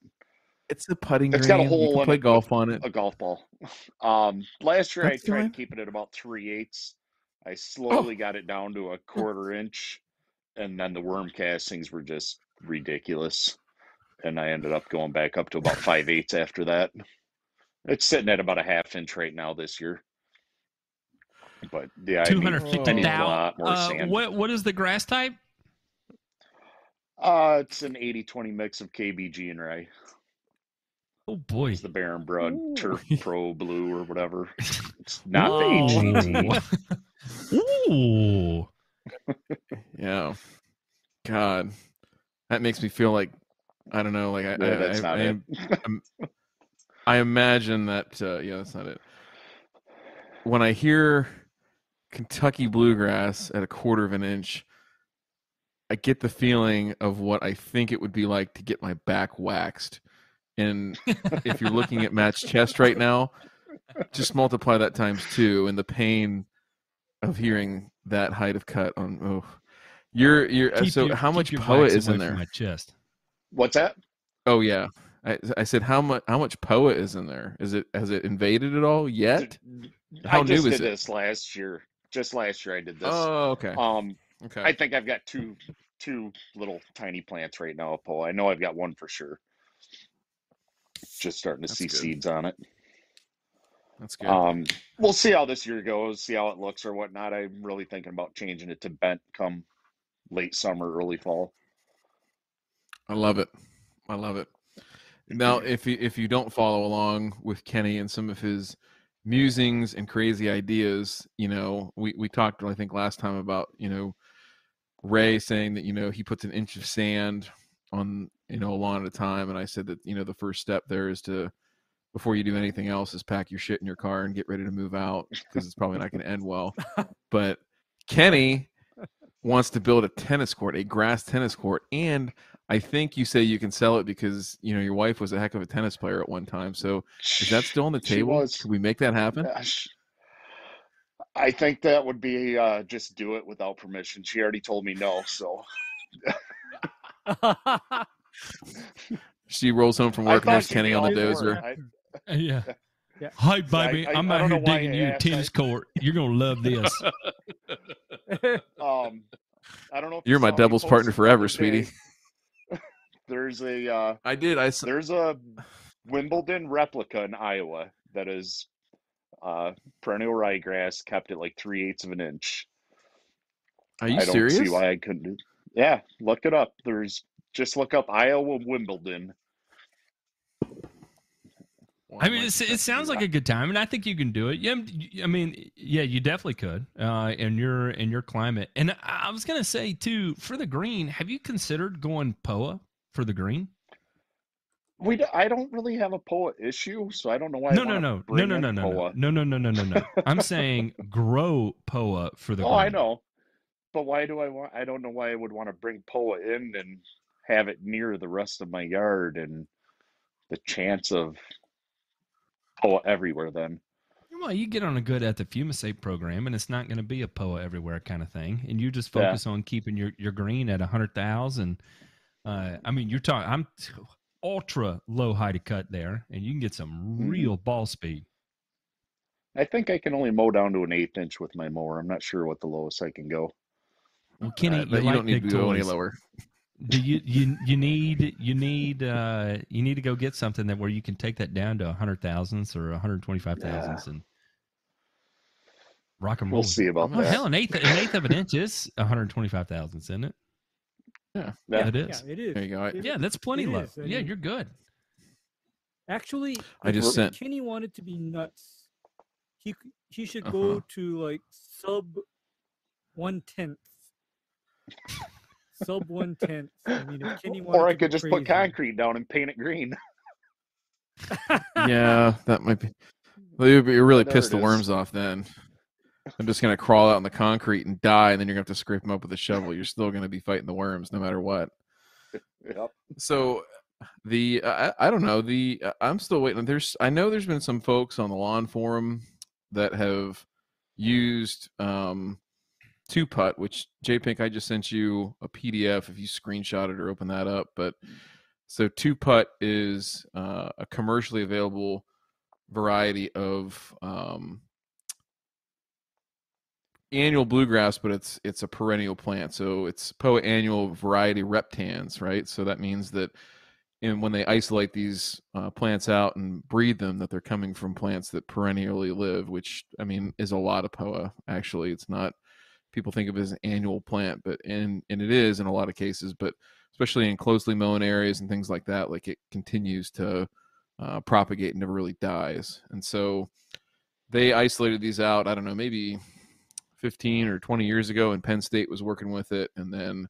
it's a putting it's green. It's got a hole. You can play golf on it. A golf ball. Um, last year That's I tried keeping it about three eighths. I slowly oh. got it down to a quarter inch, and then the worm castings were just ridiculous, and I ended up going back up to about five eighths after that. It's sitting at about a half inch right now this year. But yeah, two hundred fifty thousand. Uh, what what is the grass type? Uh, it's an eighty twenty mix of K B G and Ray. Oh boy, it's the Barron Broad Ooh. Turf Pro Blue or whatever. It's not Whoa. the A G T. Ooh, yeah. God, that makes me feel like I don't know. Like I, yeah, I, that's I, not I, it. I, I imagine that. Uh, yeah, that's not it. When I hear Kentucky bluegrass at a quarter of an inch, I get the feeling of what I think it would be like to get my back waxed. And if you're looking at Matt's chest right now, just multiply that times two, and the pain of hearing that height of cut on. Oh, you're you're keep so your, how much P O A is in there? My chest. What's that? Oh yeah. I, I said, how much? How much P O A is in there? Is it has it invaded at all yet? How I just new is did it? This last year. Just last year, I did this. Oh, okay. Um, okay. I think I've got two two little tiny plants right now, Poa. I know I've got one for sure. Just starting to That's see good. seeds on it. That's good. Um, we'll see how this year goes. See how it looks or whatnot. I'm really thinking about changing it to Bent come late summer, early fall. I love it. I love it. Now, if you, if you don't follow along with Kenny and some of his musings and crazy ideas, you know, we, we talked, I think, last time about, you know, Ray saying that, you know, he puts an inch of sand on, you know, a lawn at a time. And I said that, you know, the first step there is to, before you do anything else, is pack your shit in your car and get ready to move out, because it's probably not going to end well. But Kenny wants to build a tennis court, a grass tennis court, and I think you say you can sell it because, you know, your wife was a heck of a tennis player at one time. So is that still on the table? Could we make that happen? I think that would be uh, just do it without permission. She already told me no, so. She rolls home from work and has Kenny on the dozer. I, yeah. yeah. Hi, baby. I, I, I'm I out here digging you a tennis court. You're going to love this. um, I don't know if You're my doubles partner forever, sweetie. There's a uh, I did I there's a Wimbledon replica in Iowa that is uh, perennial ryegrass kept at like three eighths of an inch. Are you I serious? I don't see why I couldn't do. Yeah, look it up. There's just look up Iowa Wimbledon. I mean, it's, it sounds like a good time, and I think you can do it. Yeah, I mean, yeah, you definitely could uh, in your in your climate. And I was gonna say too, for the green, have you considered going P O A? For the green, we I don't really have a P O A issue, so I don't know why. No, I no, no, no, no, no, no, no, no, no, no, no, no. I'm saying grow P O A for the. Oh, green. I know, but why do I want? I don't know why I would want to bring P O A in and have it near the rest of my yard and the chance of P O A everywhere. Then, well, you get on a good at the fumicate program, and it's not going to be a P O A everywhere kind of thing, and you just focus yeah. on keeping your your green at a hundred thousand. Uh, I mean, you're talking, I'm ultra low height to cut there, and you can get some real ball speed. I think I can only mow down to an eighth inch with my mower. I'm not sure what the lowest I can go. Well, Kenny, uh, you, you like don't need to go any lower. Do you, you, you need, you need, uh, you need to go get something that where you can take that down to a hundred thousandths or a hundred twenty-five thousandths yeah. and rock and roll. We'll see about oh, that. Hell, an eighth, an eighth of an inch is a hundred twenty-five thousandths, isn't it? Yeah, yeah, it is. Yeah, it is. There you go. It, yeah, that's plenty low. I mean, yeah, you're good. Actually, I just sent... Kenny wanted to be nuts. He he should uh-huh. go to like sub one tenth, sub one tenth. I mean, if Kenny wanted or I could just crazy. put concrete down and paint it green. Yeah, that might be. You're really pissed the worms off then. I'm just going to crawl out in the concrete and die, and then you're going to have to scrape them up with a shovel. You're still going to be fighting the worms no matter what. Yep. So the uh, I, I don't know. The uh, I'm still waiting. There's I know there's been some folks on the lawn forum that have used um, Tuput, which J-Pink, I just sent you a P D F if you screenshot it or open that up. But so Tuput is uh, a commercially available variety of um, annual bluegrass, but it's it's a perennial plant. So it's Poa annual variety reptans, right? So that means that in, when they isolate these uh, plants out and breed them, that they're coming from plants that perennially live, which, I mean, is a lot of Poa, actually. It's not, people think of it as an annual plant, but and, and it is in a lot of cases, but especially in closely mown areas and things like that, like it continues to uh, propagate and never really dies. And so they isolated these out, I don't know, maybe fifteen or twenty years ago, and Penn State was working with it. And then I'm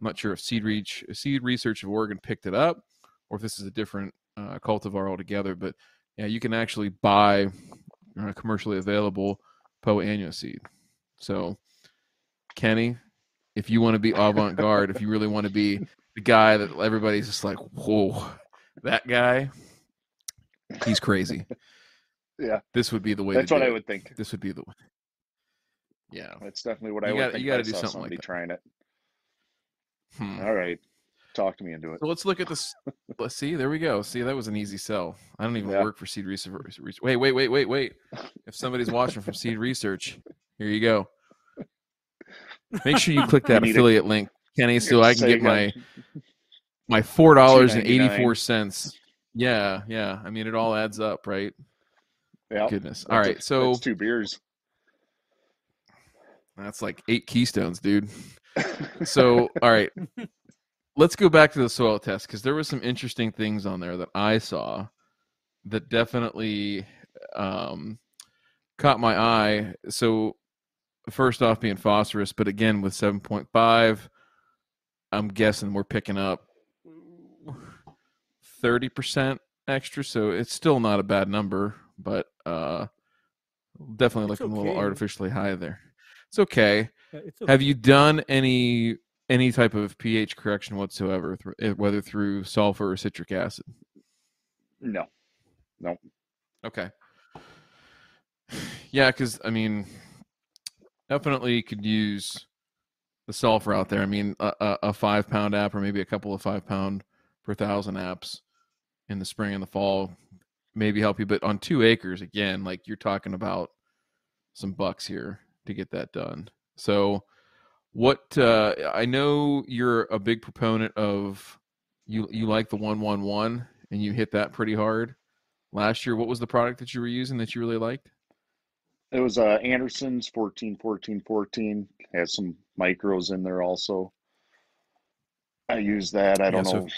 not sure if Seed, Reach, Seed Research of Oregon picked it up or if this is a different uh, cultivar altogether. But yeah, you can actually buy uh, commercially available Poa annual seed. So Kenny, if you want to be avant-garde, if you really want to be the guy that everybody's just like, whoa, that guy, he's crazy. Yeah. This would be the way That's to do what it. I would think. This would be the way. Yeah, that's definitely what you I gotta, would think. You got to do something like that. Trying it. Hmm. All right, talk to me into it. So let's look at this. Let's see. There we go. See, that was an easy sell. I don't even yeah. work for Seed Research. Wait, wait, wait, wait, wait. If somebody's watching from Seed Research, here you go. Make sure you click that you affiliate a, link, Kenny, so I can get my my four dollars and eighty-four cents. Yeah, yeah. I mean, it all adds up, right? Yeah. Goodness. All that's right. A, so that's two beers. That's like eight Keystones, dude. So, all right. Let's go back to the soil test, because there were some interesting things on there that I saw that definitely um, caught my eye. So, first off being phosphorus, but again, with seven point five, I'm guessing we're picking up thirty percent extra. So, it's still not a bad number, but uh, definitely That's looking okay. a little artificially high there. It's okay. It's okay. Have you done any any type of pH correction whatsoever, th- whether through sulfur or citric acid? No. No. Okay. Yeah, because, I mean, definitely could use the sulfur out there. I mean, a, a, a five-pound app or maybe a couple of five-pound per thousand apps in the spring and the fall maybe help you. But on two acres, again, like you're talking about some bucks here to get that done. So what uh I know you're a big proponent of, you you like the one one one, and you hit that pretty hard last year. What was the product that you were using that you really liked? It was uh Anderson's fourteen fourteen fourteen. Had some micros in there also. I used that, I don't yeah, so know,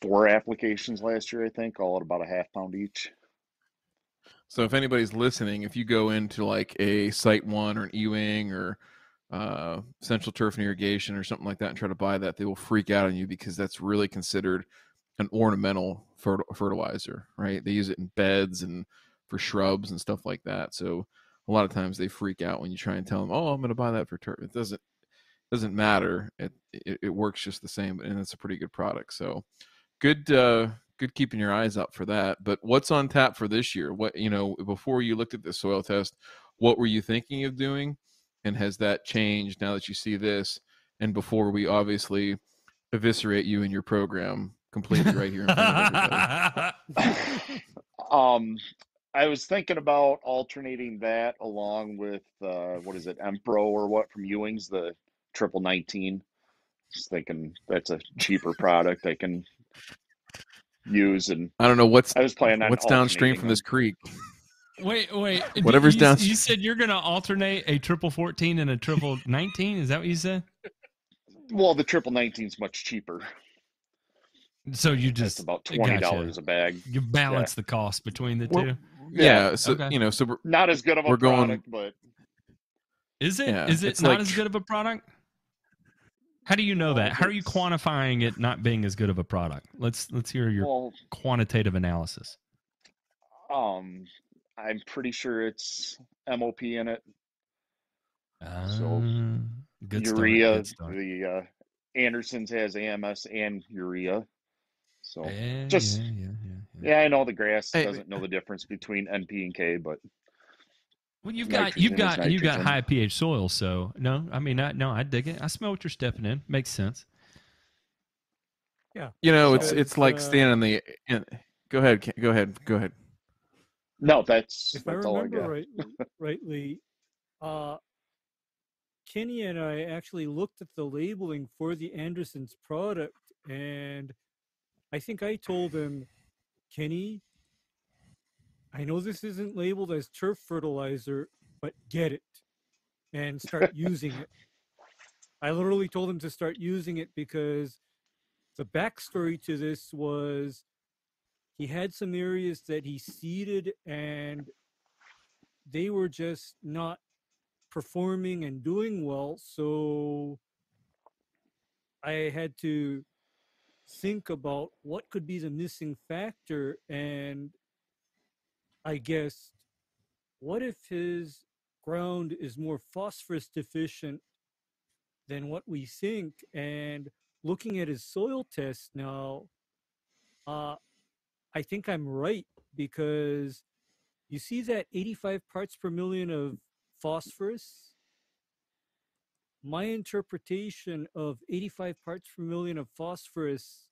four applications last year, I think, all at about a half pound each. So if anybody's listening, if you go into like a Site One or an Ewing or uh, Central Turf and Irrigation or something like that and try to buy that, they will freak out on you, because that's really considered an ornamental fer- fertilizer, right? They use it in beds and for shrubs and stuff like that. So a lot of times they freak out when you try and tell them, oh, I'm going to buy that for turf. It doesn't doesn't matter. It, it it works just the same, and it's a pretty good product. So good. Uh, Good keeping your eyes out for that. But what's on tap for this year? What, you know, before you looked at the soil test, what were you thinking of doing, and has that changed now that you see this? And before we obviously eviscerate you and your program completely right here in front of everybody. um, I was thinking about alternating that along with uh, what is it, Empro or what from Ewing's, the triple nineteen. Just thinking that's a cheaper product I can use, and I don't know what's I was planning on what's downstream from them. This creek. Wait, wait. Whatever's you, downstream. You said you're going to alternate a triple fourteen and a triple nineteen. Is that what you said? Well, the triple nineteen is much cheaper. So you just That's about twenty dollars gotcha. a bag. You balance yeah. the cost between the we're, two. Yeah. yeah so okay. you know, so we're not as good of a we're product, going, but is it? Yeah, is it not like, as good of a product? How do you know that? How are you quantifying it not being as good of a product? Let's let's hear your well, quantitative analysis. Um, I'm pretty sure it's M O P in it. Uh, so good urea, start, good the uh, Anderson's has A M S and urea. So yeah, just yeah, yeah, yeah, yeah. yeah, I know the grass hey, doesn't know the difference between N P and K, but. Well, you've got you've got you've got high pH soil, so no, I mean, I, no, I dig it. I smell what you're stepping in. Makes sense. Yeah, you know, it's it's like standing in the. In, go ahead, go ahead, go ahead. No, that's if that's I remember all I right, rightly, uh, Kenny and I actually looked at the labeling for the Anderson's product, and I think I told him, Kenny, I know this isn't labeled as turf fertilizer, but get it and start using it. I literally told him to start using it because the backstory to this was he had some areas that he seeded and they were just not performing and doing well. So I had to think about what could be the missing factor, and I guess, what if his ground is more phosphorus deficient than what we think? And looking at his soil test now, uh, I think I'm right, because you see that eighty-five parts per million of phosphorus? My interpretation of eighty-five parts per million of phosphorus,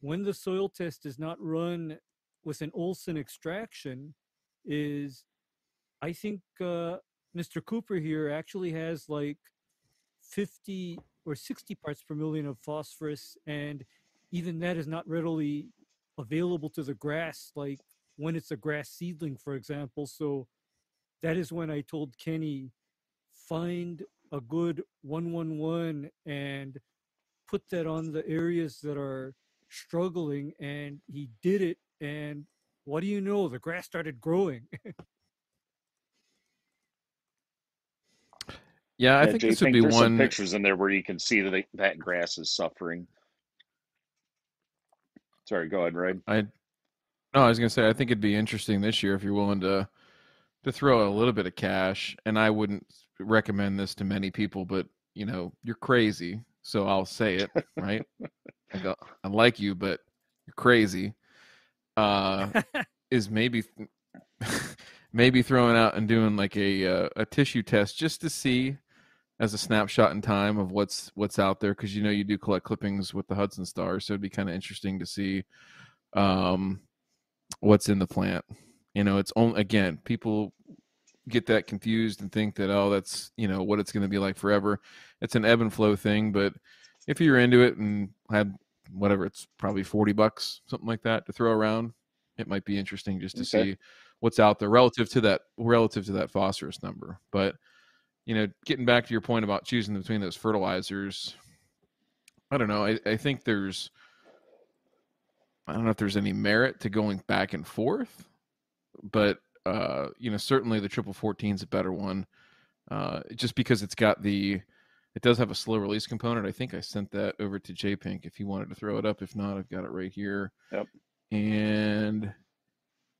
when the soil test is not run with an Olsen extraction, is I think uh, Mister Cooper here actually has like fifty or sixty parts per million of phosphorus, and even that is not readily available to the grass, like when it's a grass seedling, for example. So that is when I told Kenny, find a good one one one and put that on the areas that are struggling, and he did it. And what do you know? The grass started growing. yeah, I yeah, think Jay, this would be there's one. Some pictures in there where you can see that they, that grass is suffering. Sorry, go ahead, Ray. I no, I was gonna say I think it'd be interesting this year if you're willing to to throw a little bit of cash. And I wouldn't recommend this to many people, but you know you're crazy, so I'll say it right. I, go, I like you, but you're crazy. Uh, is maybe maybe throwing out and doing like a uh, a tissue test just to see as a snapshot in time of what's what's out there, because you know you do collect clippings with the Hudson Star, so it'd be kind of interesting to see um, what's in the plant. You know, it's only, again, people get that confused and think that, oh, that's, you know, what it's going to be like forever. It's an ebb and flow thing, but if you're into it and had whatever, it's probably forty bucks, something like that, to throw around. It might be interesting just to okay. see what's out there relative to that, relative to that phosphorus number. But, you know, getting back to your point about choosing between those fertilizers, I don't know. I, I think there's, I don't know if there's any merit to going back and forth, but, uh, you know, certainly the triple fourteen is a better one, uh, just because it's got the, it does have a slow release component. I think I sent that over to J-Pink if he wanted to throw it up. If not, I've got it right here. Yep. And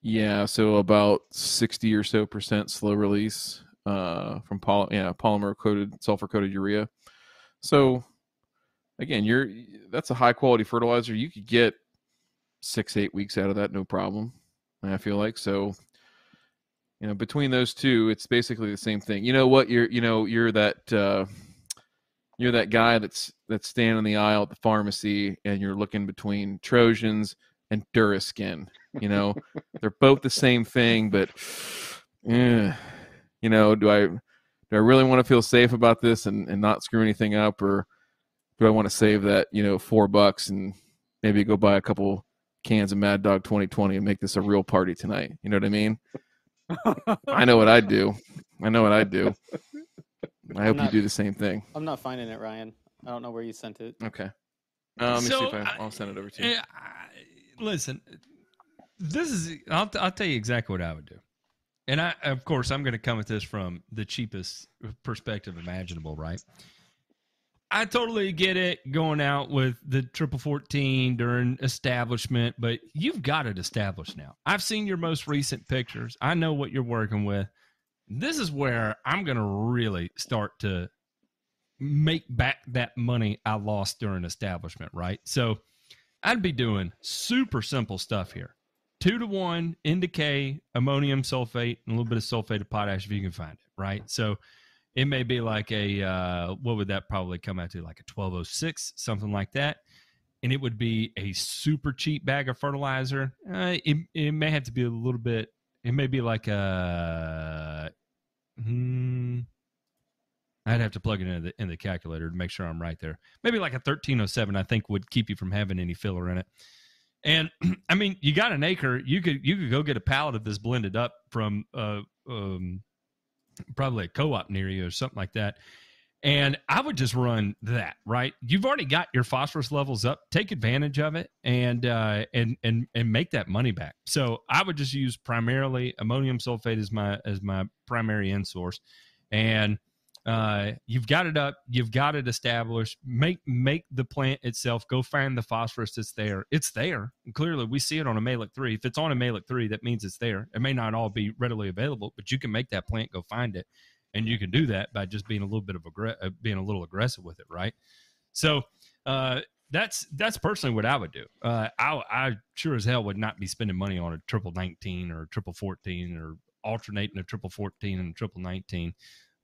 yeah, so about sixty or so percent slow release uh, from poly- yeah, polymer coated, sulfur coated urea. So again, you're that's a high quality fertilizer. You could get six, eight weeks out of that, no problem. I feel like so. You know, between those two, it's basically the same thing. You know what? You're you know you're that. Uh, You're that guy that's that's standing in the aisle at the pharmacy and you're looking between Trojans and Duraskin. You know, they're both the same thing, but eh, you know, do I do I really want to feel safe about this and, and not screw anything up, or do I want to save that, you know, four bucks and maybe go buy a couple cans of Mad Dog twenty twenty and make this a real party tonight? You know what I mean? I know what I do. I know what I do. I hope not, you do the same thing. I'm not finding it, Ryan. I don't know where you sent it. Okay. Uh, let me so see if I, I, I'll send it over to you. I, I, listen, this is, I'll, I'll tell you exactly what I would do. And I, of course, I'm going to come at this from the cheapest perspective imaginable, right? I totally get it going out with the triple fourteen during establishment, but you've got it established now. I've seen your most recent pictures. I know what you're working with. This is where I'm going to really start to make back that money I lost during establishment, right? So I'd be doing super simple stuff here. Two to one in decay, ammonium sulfate, and a little bit of sulfate of potash if you can find it, right? So it may be like a, uh, what would that probably come out to? Like a twelve oh six, something like that. And it would be a super cheap bag of fertilizer. Uh, it, it may have to be a little bit, it may be like a, hmm, I'd have to plug it in the, in the calculator to make sure I'm right there. Maybe like a thirteen oh seven, I think, would keep you from having any filler in it. And I mean, you got an acre, you could, you could go get a pallet of this blended up from, uh, um, probably a co-op near you or something like that. And I would just run that, right? You've already got your phosphorus levels up, take advantage of it and, uh, and, and, and make that money back. So I would just use primarily ammonium sulfate as my, as my primary end source. And, uh, you've got it up, you've got it established, make, make the plant itself, go find the phosphorus that's there. It's there. And clearly we see it on a Malik three. If it's on a Malik three, that means it's there. It may not all be readily available, but you can make that plant go find it. And you can do that by just being a little bit of aggressive, being a little aggressive with it. Right. So, uh, that's, that's personally what I would do. Uh, I, I sure as hell would not be spending money on a triple nineteen or a triple fourteen or alternating a triple fourteen and a triple nineteen.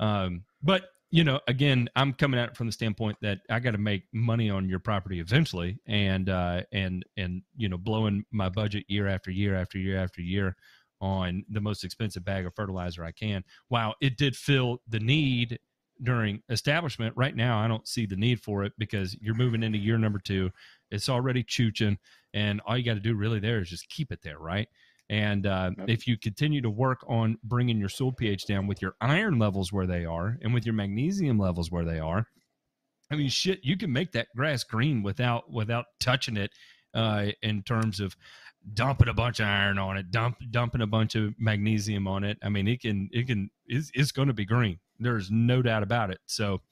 Um, but you know, again, I'm coming at it from the standpoint that I got to make money on your property eventually. And, uh, and, and, you know, blowing my budget year after year after year after year on the most expensive bag of fertilizer I can. While it did fill the need during establishment, right now, I don't see the need for it because you're moving into year number two. It's already chooching, and all you got to do really there is just keep it there. Right. And uh, yep. if you continue to work on bringing your soil pH down with your iron levels where they are and with your magnesium levels where they are, I mean, shit, you can make that grass green without without touching it uh, in terms of dumping a bunch of iron on it, dump dumping a bunch of magnesium on it. I mean, it can it can it's, it's going to be green. There's no doubt about it. So,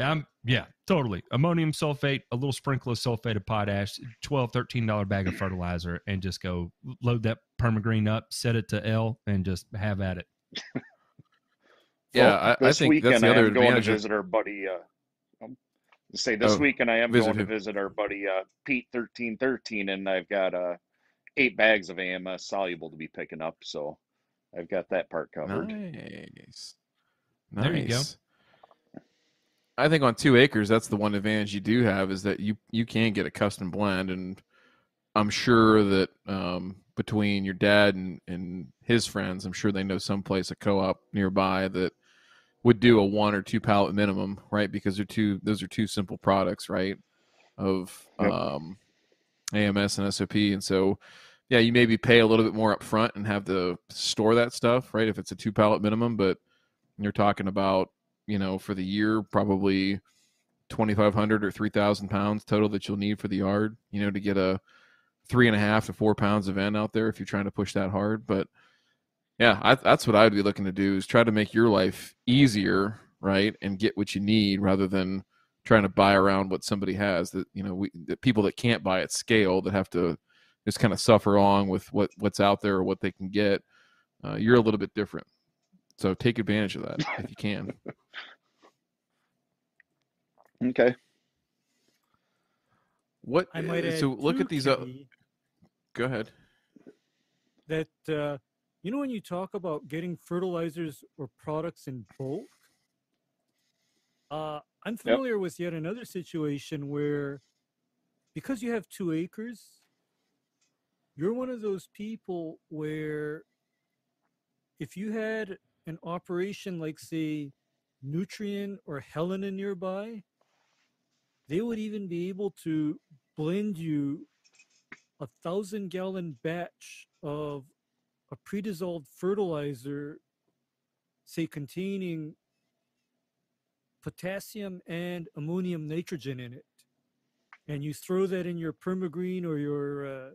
um, yeah, totally. Ammonium sulfate, a little sprinkle of sulfate of potash, twelve, thirteen dollar bag of fertilizer, and just go load that PermaGreen up, set it to L, and just have at it. yeah, well, I, I think that's the other advantage. This weekend I am going to visit our buddy. Uh, say this oh, weekend I am going to visit our buddy uh, Pete thirteen thirteen, and I've got uh, eight bags of A M S soluble to be picking up, so I've got that part covered. Nice. nice. There you go. I think on two acres, that's the one advantage you do have is that you, you can get a custom blend. And I'm sure that um, between your dad and, and his friends, I'm sure they know someplace, a co-op nearby that would do a one or two pallet minimum, right? Because they're two, those are two simple products, right? Of yep. um, A M S and S O P. And so, yeah, you maybe pay a little bit more up front and have to store that stuff, right? If it's a two pallet minimum, but you're talking about, you know, for the year, probably twenty-five hundred or three thousand pounds total that you'll need for the yard, you know, to get a three and a half to four pounds of N out there if you're trying to push that hard. But yeah, I, that's what I'd be looking to do is try to make your life easier, right? And get what you need rather than trying to buy around what somebody has that, you know, we, the people that can't buy at scale that have to just kind of suffer along with what, what's out there or what they can get. Uh, you're a little bit different. So take advantage of that if you can. Okay. What? I might add so look at these. Uh, go ahead. That uh, you know when you talk about getting fertilizers or products in bulk, uh, I'm familiar yep. with yet another situation where, because you have two acres, you're one of those people where, if you had an operation like, say, Nutrien or Helena nearby, they would even be able to blend you a thousand gallon batch of a pre-dissolved fertilizer, say containing potassium and ammonium nitrogen in it. And you throw that in your PermaGreen or your, uh,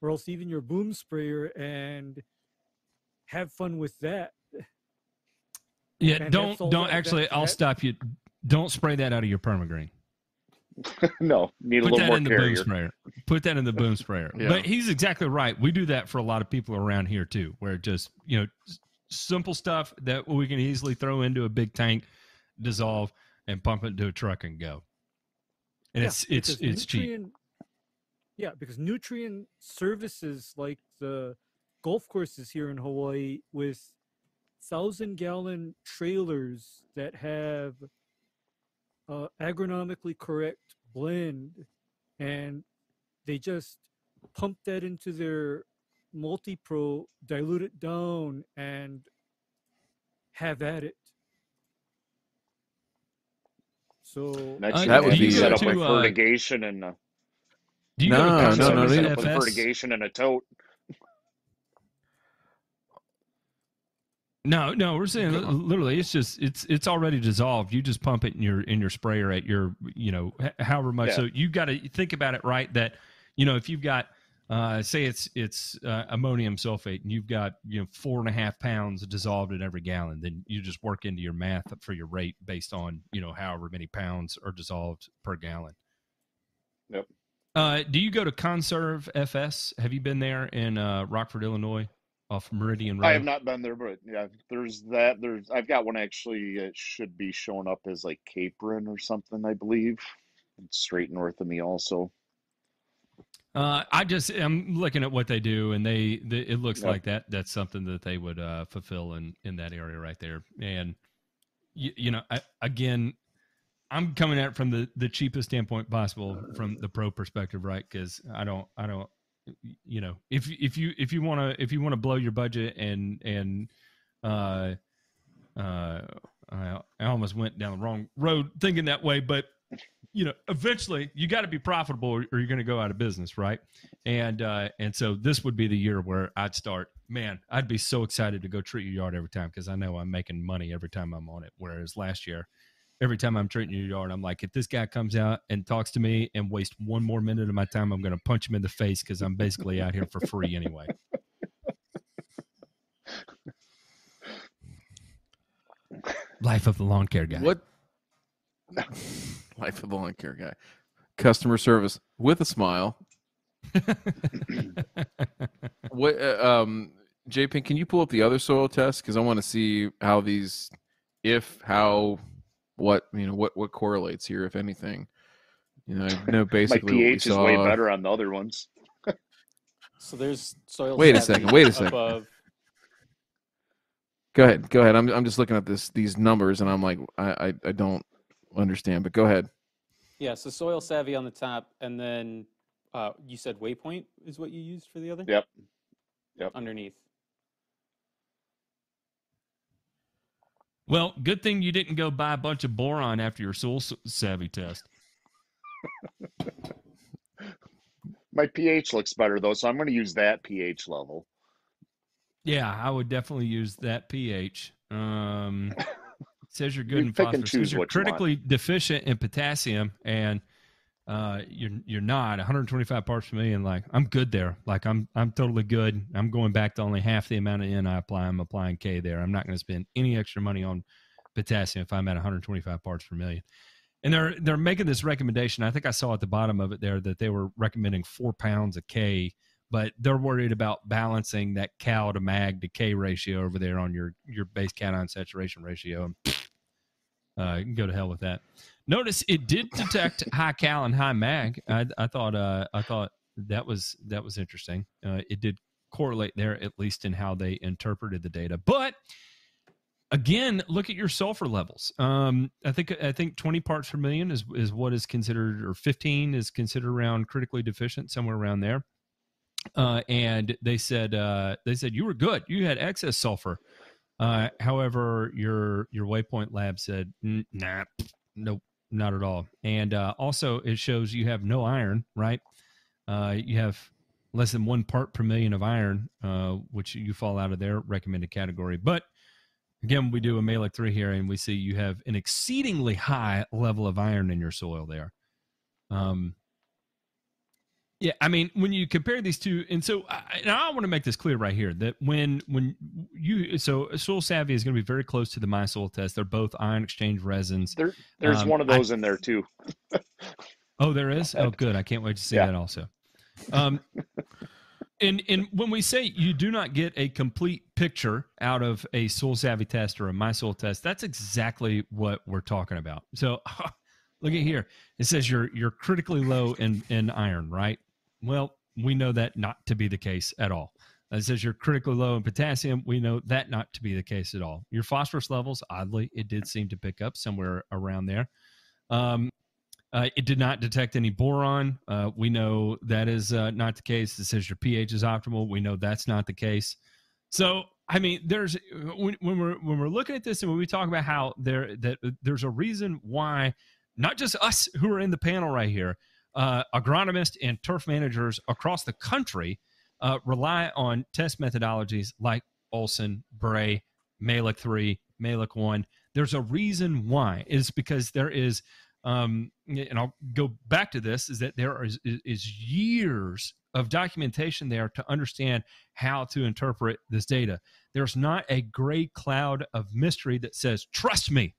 or else even your boom sprayer and have fun with that. Yeah, and don't don't actually. I'll stop you. Don't spray that out of your PermaGreen. No, need a little more carrier. Put that in the boom sprayer. Yeah. But he's exactly right. We do that for a lot of people around here too, where just, you know, simple stuff that we can easily throw into a big tank, dissolve, and pump it into a truck and go. And yeah, it's it's it's cheap. Yeah, because nutrient services like the golf courses here in Hawaii with thousand-gallon trailers that have uh, agronomically correct blend, and they just pump that into their multi-pro, dilute it down, and have at it. So uh, that would be set up like fertigation and uh, do you no, no, no, set up with fertigation and a tote. No, no, we're saying literally, it's just it's it's already dissolved. You just pump it in your in your sprayer at your you know however much. Yeah. So you got to think about it right that you know if you've got uh, say it's it's uh, ammonium sulfate and you've got you know four and a half pounds dissolved in every gallon, then you just work into your math for your rate based on you know however many pounds are dissolved per gallon. Yep. Uh, do you go to Conserve F S? Have you been there in uh, Rockford, Illinois? Off Meridian Road. I have not been there, but yeah, there's that. There's I've got one actually. It should be showing up as like Capron or something, I believe. It's straight north of me, also. Uh, I just I'm looking at what they do, and they, they it looks yep. like that. That's something that they would uh, fulfill in in that area right there. And you, you know, I, again, I'm coming at it from the the cheapest standpoint possible from the pro perspective, right? Because I don't I don't. you know, if, if you, if you want to, if you want to blow your budget and, and, uh, uh, I, I almost went down the wrong road thinking that way, but you know, eventually you got to be profitable or you're going to go out of business. Right. And, uh, and so this would be the year where I'd start, man, I'd be so excited to go treat your yard every time. Cause I know I'm making money every time I'm on it. Whereas last year, every time I'm treating your yard, I'm like, if this guy comes out and talks to me and wastes one more minute of my time, I'm going to punch him in the face because I'm basically out here for free anyway. Life of the lawn care guy. What? Life of the lawn care guy. Customer service with a smile. What? Uh, um, J-Pink, can you pull up the other soil test? Because I want to see how these, if, how... What you know? What what correlates here, if anything? You know, I know basically. My pH what we is saw. way better on the other ones. So there's soil. Wait a second. Wait a second. Above. Go ahead. Go ahead. I'm I'm just looking at this these numbers, and I'm like, I, I I don't understand. But go ahead. Yeah. So Soil Savvy on the top, and then uh, you said Waypoint is what you used for the other. Yep. Yep. Underneath. Well, good thing you didn't go buy a bunch of boron after your Soil Savvy test. My pH looks better, though, so I'm going to use that pH level. Yeah, I would definitely use that pH. Um, it says you're good you in phosphorus. Says you're critically you deficient in potassium, and uh, you're you're not. one hundred twenty-five parts per million. Like I'm good there. Like I'm I'm totally good. I'm going back to only half the amount of N I apply. I'm applying K there. I'm not going to spend any extra money on potassium if I'm at one hundred twenty-five parts per million. And they're they're making this recommendation. I think I saw at the bottom of it there that they were recommending four pounds of K, but they're worried about balancing that cal to mag to K ratio over there on your your base cation saturation ratio. Uh, go to hell with that. Notice it did detect high cal and high mag. I, I thought uh, I thought that was that was interesting. Uh, it did correlate there, at least in how they interpreted the data. But again, look at your sulfur levels. Um, I think I think twenty parts per million is is what is considered, or fifteen is considered around critically deficient, somewhere around there. Uh, and they said uh, they said you were good. You had excess sulfur. Uh, however, your your Waypoint lab said nah, nope. Not at all. And uh, also, it shows you have no iron, right? Uh, you have less than one part per million of iron, uh, which you fall out of their recommended category. But again, we do a Malik three here, and we see you have an exceedingly high level of iron in your soil there. Um, Yeah, I mean, when you compare these two, and so I, and I want to make this clear right here that when when you so Soil Savvy is going to be very close to the MySoil test. They're both ion exchange resins. There, there's um, one of those I, in there too. Oh, there is? Oh, good. I can't wait to see yeah. that also. Um, and and when we say you do not get a complete picture out of a Soil Savvy test or a MySoil test, that's exactly what we're talking about. So. Look at here. It says you're you're critically low in, in iron, right? Well, we know that not to be the case at all. It says you're critically low in potassium. We know that not to be the case at all. Your phosphorus levels, oddly, it did seem to pick up somewhere around there. Um, uh, it did not detect any boron. Uh, we know that is uh, not the case. It says your pH is optimal. We know that's not the case. So, I mean, there's when, when we're when we're looking at this and when we talk about how there that there's a reason why. Not just us who are in the panel right here, uh, agronomists and turf managers across the country uh, rely on test methodologies like Olson, Bray, Malik three, Malik one. There's a reason why. It's because there is, um, and I'll go back to this, is that there is, is years of documentation there to understand how to interpret this data. There's not a gray cloud of mystery that says, trust me.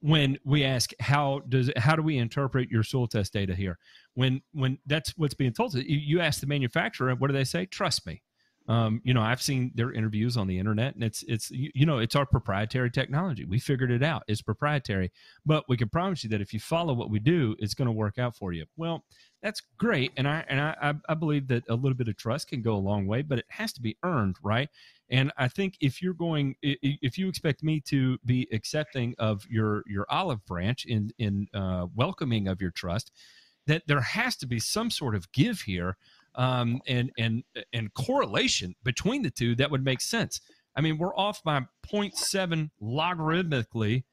When we ask how does how do we interpret your soil test data here, when when that's what's being told to you, you ask the manufacturer, what do they say? Trust me. Um, you know, I've seen their interviews on the internet, and it's it's you know it's our proprietary technology. We figured it out. It's proprietary, but we can promise you that if you follow what we do, it's going to work out for you. Well, that's great, and I and I I believe that a little bit of trust can go a long way, but it has to be earned, right? And I think if you're going, if you expect me to be accepting of your your olive branch in in uh, welcoming of your trust, that there has to be some sort of give here, um, and and and correlation between the two that would make sense. I mean, we're off by zero point seven logarithmically,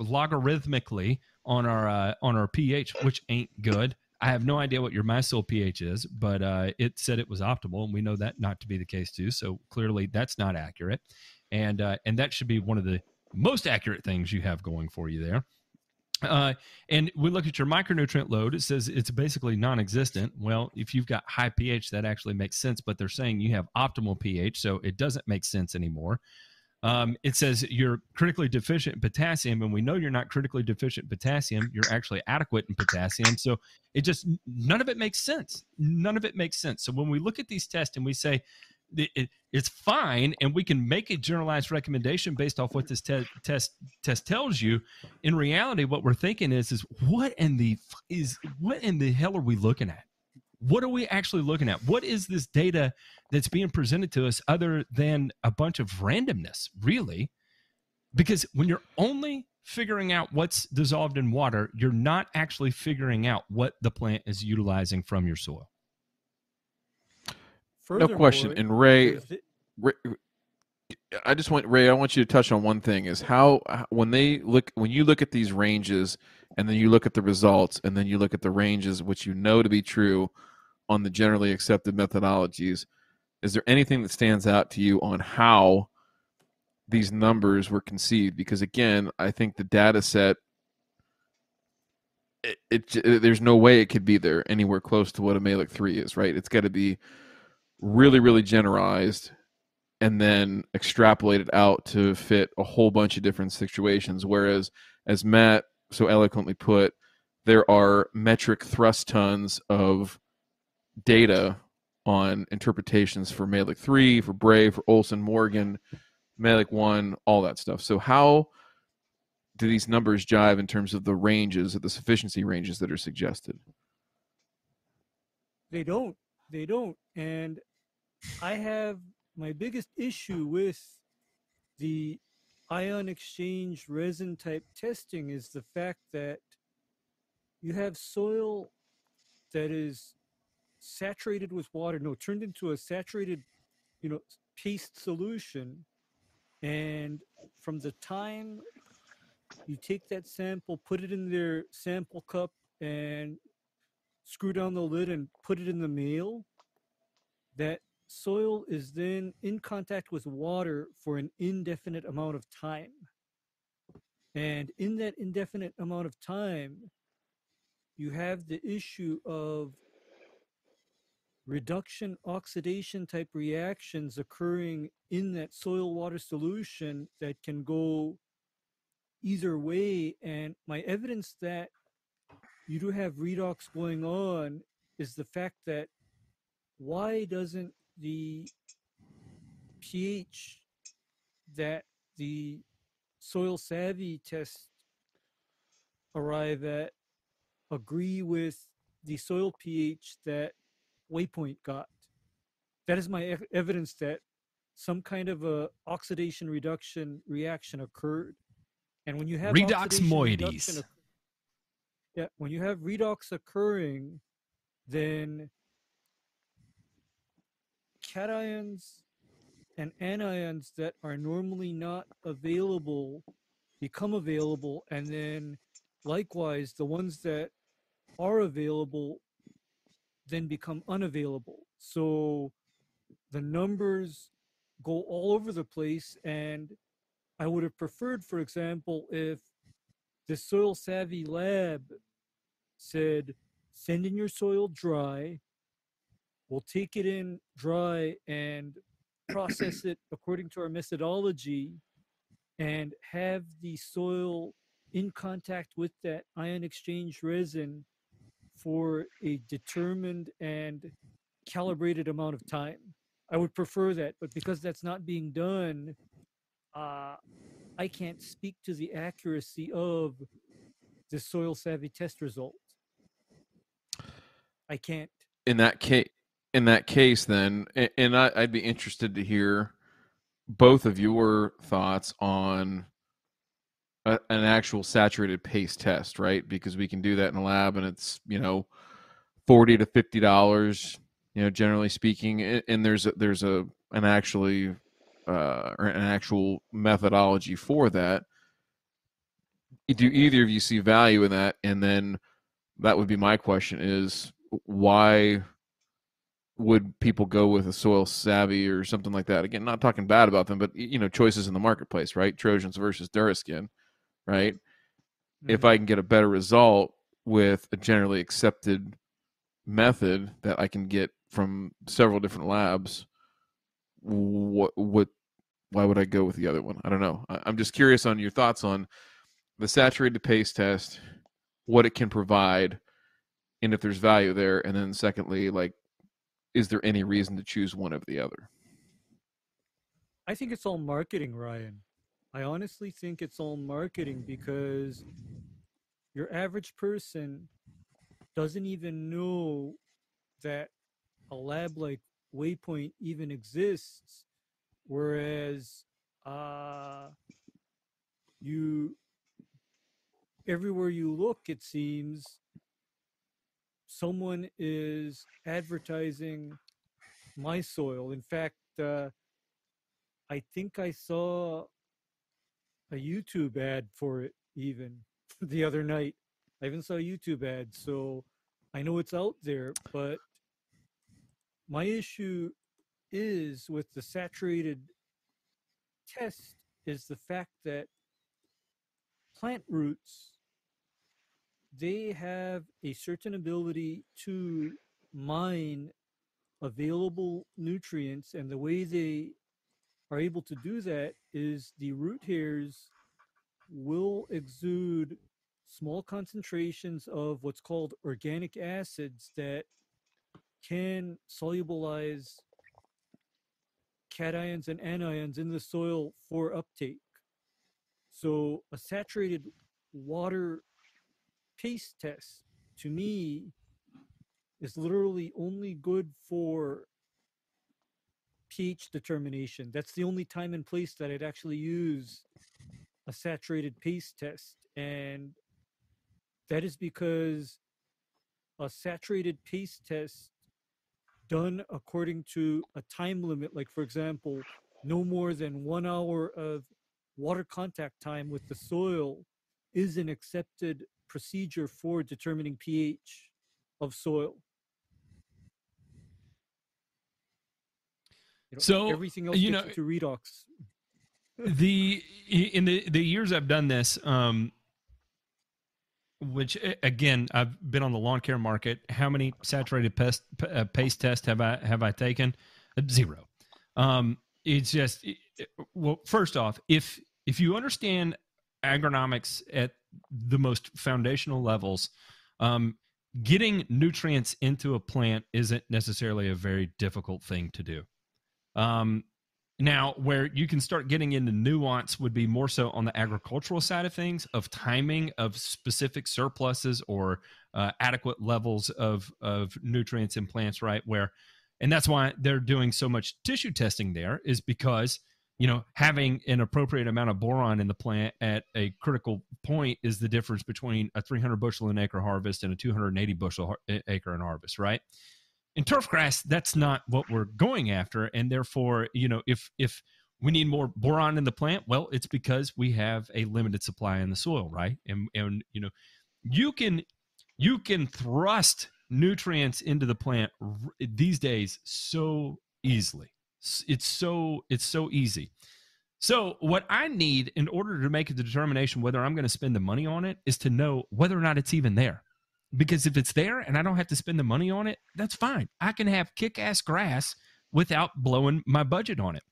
logarithmically on our uh, on our pH, which ain't good. I have no idea what your MySoil pH is, but uh, it said it was optimal, and we know that not to be the case too. So clearly, that's not accurate, and uh, and that should be one of the most accurate things you have going for you there. Uh, and we look at your micronutrient load. It says it's basically non-existent. Well, if you've got high pH, that actually makes sense, but they're saying you have optimal pH, so it doesn't make sense anymore. Um, it says you're critically deficient in potassium, and we know you're not critically deficient in potassium. You're actually adequate in potassium. So it just, none of it makes sense. None of it makes sense. So when we look at these tests and we say it, it, it's fine, and we can make a generalized recommendation based off what this te test test tells you, in reality, what we're thinking is, is what in the is what in the hell are we looking at? What are we actually looking at? What is this data that's being presented to us other than a bunch of randomness, really? Because when you're only figuring out what's dissolved in water, you're not actually figuring out what the plant is utilizing from your soil. No question. And Ray, Ray, I just want, Ray, I want you to touch on one thing is how, when they look, when you look at these ranges and then you look at the results and then you look at the ranges, which you know to be true on the generally accepted methodologies, is there anything that stands out to you on how these numbers were conceived? Because again, I think the data set, it, it, it there's no way it could be there anywhere close to what a Malik three is, right? It's got to be really, really generalized and then extrapolated out to fit a whole bunch of different situations. Whereas, as Matt so eloquently put, there are metric thrust tons of data on interpretations for Malik three, for Bray, for Olson, Morgan, Malik one, all that stuff. So how do these numbers jive in terms of the ranges, of the sufficiency ranges that are suggested? They don't. They don't. And I have my biggest issue with the ion exchange resin type testing is the fact that you have soil that is saturated with water, no, turned into a saturated, you know, paste solution. And from the time you take that sample, put it in their sample cup and screw down the lid and put it in the mail, that soil is then in contact with water for an indefinite amount of time. And in that indefinite amount of time, you have the issue of reduction oxidation type reactions occurring in that soil water solution that can go either way. And my evidence that you do have redox going on is the fact that why doesn't the pH that the Soil Savvy test arrive at agree with the soil pH that Waypoint got? That is my ev evidence that some kind of a oxidation reduction reaction occurred. And when you have redox moieties, yeah, when you have redox occurring, then cations and anions that are normally not available become available, and then likewise the ones that are available then become unavailable. So the numbers go all over the place, and I would have preferred, for example, if the Soil Savvy lab said, send in your soil dry, we'll take it in dry and process it according to our methodology, and have the soil in contact with that ion exchange resin for a determined and calibrated amount of time. I would prefer that, but because that's not being done, uh, I can't speak to the accuracy of the Soil Savvy test result. I can't. In that case, in that case, then, and I'd be interested to hear both of your thoughts on a, an actual saturated paste test, right? Because we can do that in the lab, and it's, you know, forty to fifty dollars, you know, generally speaking. And there's a, there's a an actually uh, or an actual methodology for that. Do either of you see value in that? And then that would be my question: is why would people go with a Soil Savvy or something like that? Again, not talking bad about them, but, you know, choices in the marketplace, right? Trojans versus Duraskin, right? Mm-hmm. If I can get a better result with a generally accepted method that I can get from several different labs, what, what, why would I go with the other one? I don't know. I'm just curious on your thoughts on the saturated paste test, what it can provide, and if there's value there. And then secondly, like, is there any reason to choose one over the other? I think it's all marketing, Ryan. I honestly think it's all marketing, because your average person doesn't even know that a lab like Waypoint even exists, whereas uh, you, everywhere you look, it seems, someone is advertising MySoil. In fact, uh, I think I saw a YouTube ad for it even the other night. I even saw a YouTube ad, so I know it's out there. But my issue is with the saturated test is the fact that plant roots, they have a certain ability to mine available nutrients, and the way they are able to do that is the root hairs will exude small concentrations of what's called organic acids that can solubilize cations and anions in the soil for uptake. So a saturated water paste test, to me, is literally only good for pH determination. That's the only time and place that I'd actually use a saturated paste test. And that is because a saturated paste test done according to a time limit, like, for example, no more than one hour of water contact time with the soil, is an accepted procedure for determining pH of soil. You know, so everything else you know to redox. the in the the years I've done this, um, Which, again, I've been on the lawn care market. How many saturated pest uh, paste tests have I have I taken? Zero. Um, it's just it, well. First off, if if you understand agronomics at the most foundational levels, um, getting nutrients into a plant isn't necessarily a very difficult thing to do. Um, now, where you can start getting into nuance would be more so on the agricultural side of things, of timing, of specific surpluses or uh, adequate levels of, of nutrients in plants, right? Where, and that's why they're doing so much tissue testing there, is because, you know, having an appropriate amount of boron in the plant at a critical point is the difference between a three hundred bushel an acre harvest and a two hundred eighty bushel acre in harvest, right? In turf grass, that's not what we're going after, and therefore, you know, if if we need more boron in the plant, well, it's because we have a limited supply in the soil, right? And and you know, you can you can thrust nutrients into the plant these days so easily. It's so it's so easy. So what I need in order to make the determination whether I'm going to spend the money on it is to know whether or not it's even there. Because if it's there and I don't have to spend the money on it, that's fine. I can have kick-ass grass without blowing my budget on it.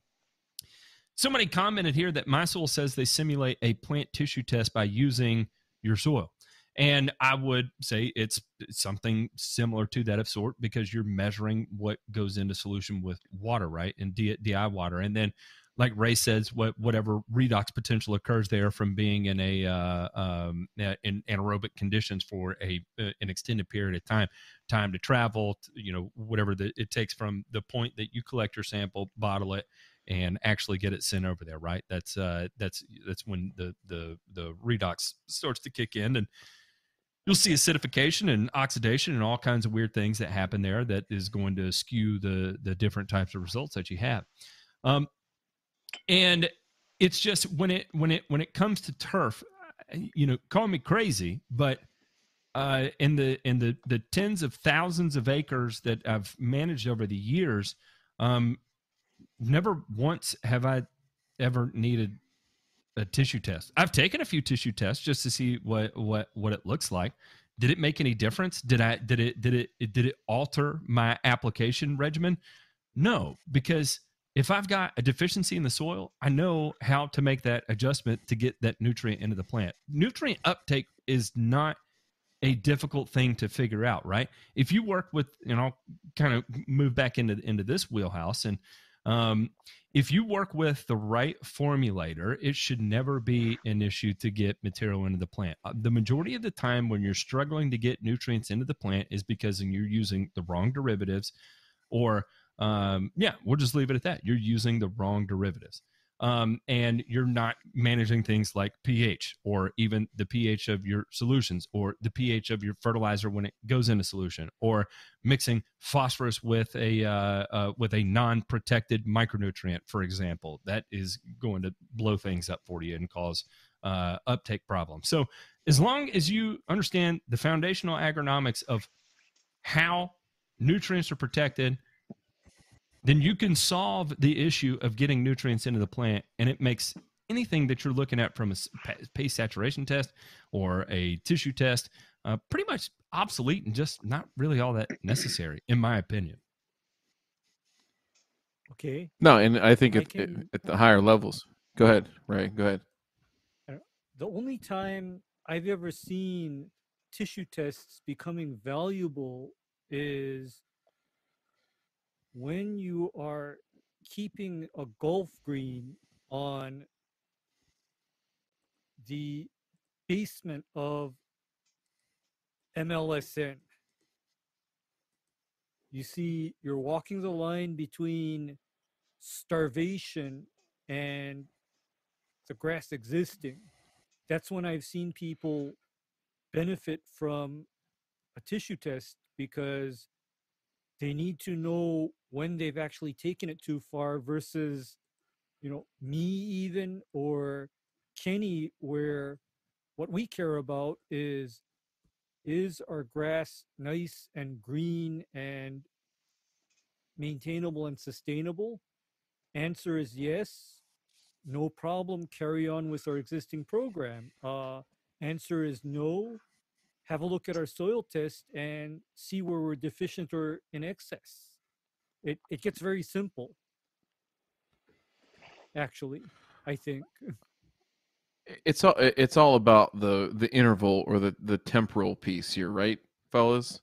Somebody commented here that MySoil says they simulate a plant tissue test by using your soil. And I would say it's something similar to that of sort, because you're measuring what goes into solution with water, right, and D I water. And then, like Ray says, what, whatever redox potential occurs there from being in a uh, um, in anaerobic conditions for a uh, an extended period of time, time to travel, to, you know, whatever the, it takes from the point that you collect your sample, bottle it, and actually get it sent over there. Right? That's uh, that's that's when the the the redox starts to kick in, and you'll see acidification and oxidation and all kinds of weird things that happen there that is going to skew the the different types of results that you have. Um, And it's just when it when it when it comes to turf, you know, call me crazy, but uh, in the in the the tens of thousands of acres that I've managed over the years, um, never once have I ever needed a tissue test. I've taken a few tissue tests just to see what what what it looks like. Did it make any difference? Did I did it did it did it alter my application regimen? No, because if I've got a deficiency in the soil, I know how to make that adjustment to get that nutrient into the plant. Nutrient uptake is not a difficult thing to figure out, right? If you work with, and I'll kind of move back into, into this wheelhouse, and um, if you work with the right formulator, it should never be an issue to get material into the plant. The majority of the time when you're struggling to get nutrients into the plant is because you're using the wrong derivatives, or Um, yeah, we'll just leave it at that. You're using the wrong derivatives, um, and you're not managing things like pH, or even the pH of your solutions, or the pH of your fertilizer when it goes into solution, or mixing phosphorus with a uh, uh, with a non-protected micronutrient, for example. That is going to blow things up for you and cause uh, uptake problems. So as long as you understand the foundational agronomics of how nutrients are protected, then you can solve the issue of getting nutrients into the plant, and it makes anything that you're looking at from a paste saturation test or a tissue test uh, pretty much obsolete and just not really all that necessary, in my opinion. Okay. No, and I think I at, can... at the higher levels. Go ahead, Ray. Go ahead. The only time I've ever seen tissue tests becoming valuable is when you are keeping a golf green on the basement of M L S N, you see you're walking the line between starvation and the grass existing. That's when I've seen people benefit from a tissue test, because they need to know when they've actually taken it too far versus, you know, me even, or Kenny, where what we care about is, is our grass nice and green and maintainable and sustainable? Answer is yes, no problem, carry on with our existing program. Uh, answer is no, have a look at our soil test and see where we're deficient or in excess. It, it gets very simple, actually, I think. It's all, it's all about the, the interval or the, the temporal piece here, right, fellas?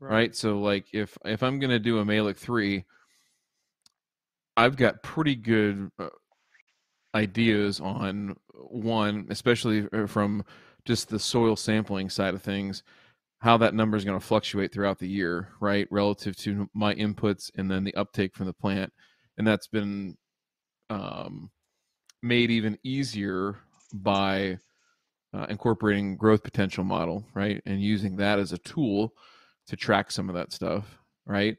Right. right? So, like, if, if I'm going to do a Malik three, I've got pretty good uh, ideas on one, especially from just the soil sampling side of things, how that number is going to fluctuate throughout the year, right, relative to my inputs and then the uptake from the plant. And that's been um, made even easier by uh, incorporating growth potential model, right, and using that as a tool to track some of that stuff, right?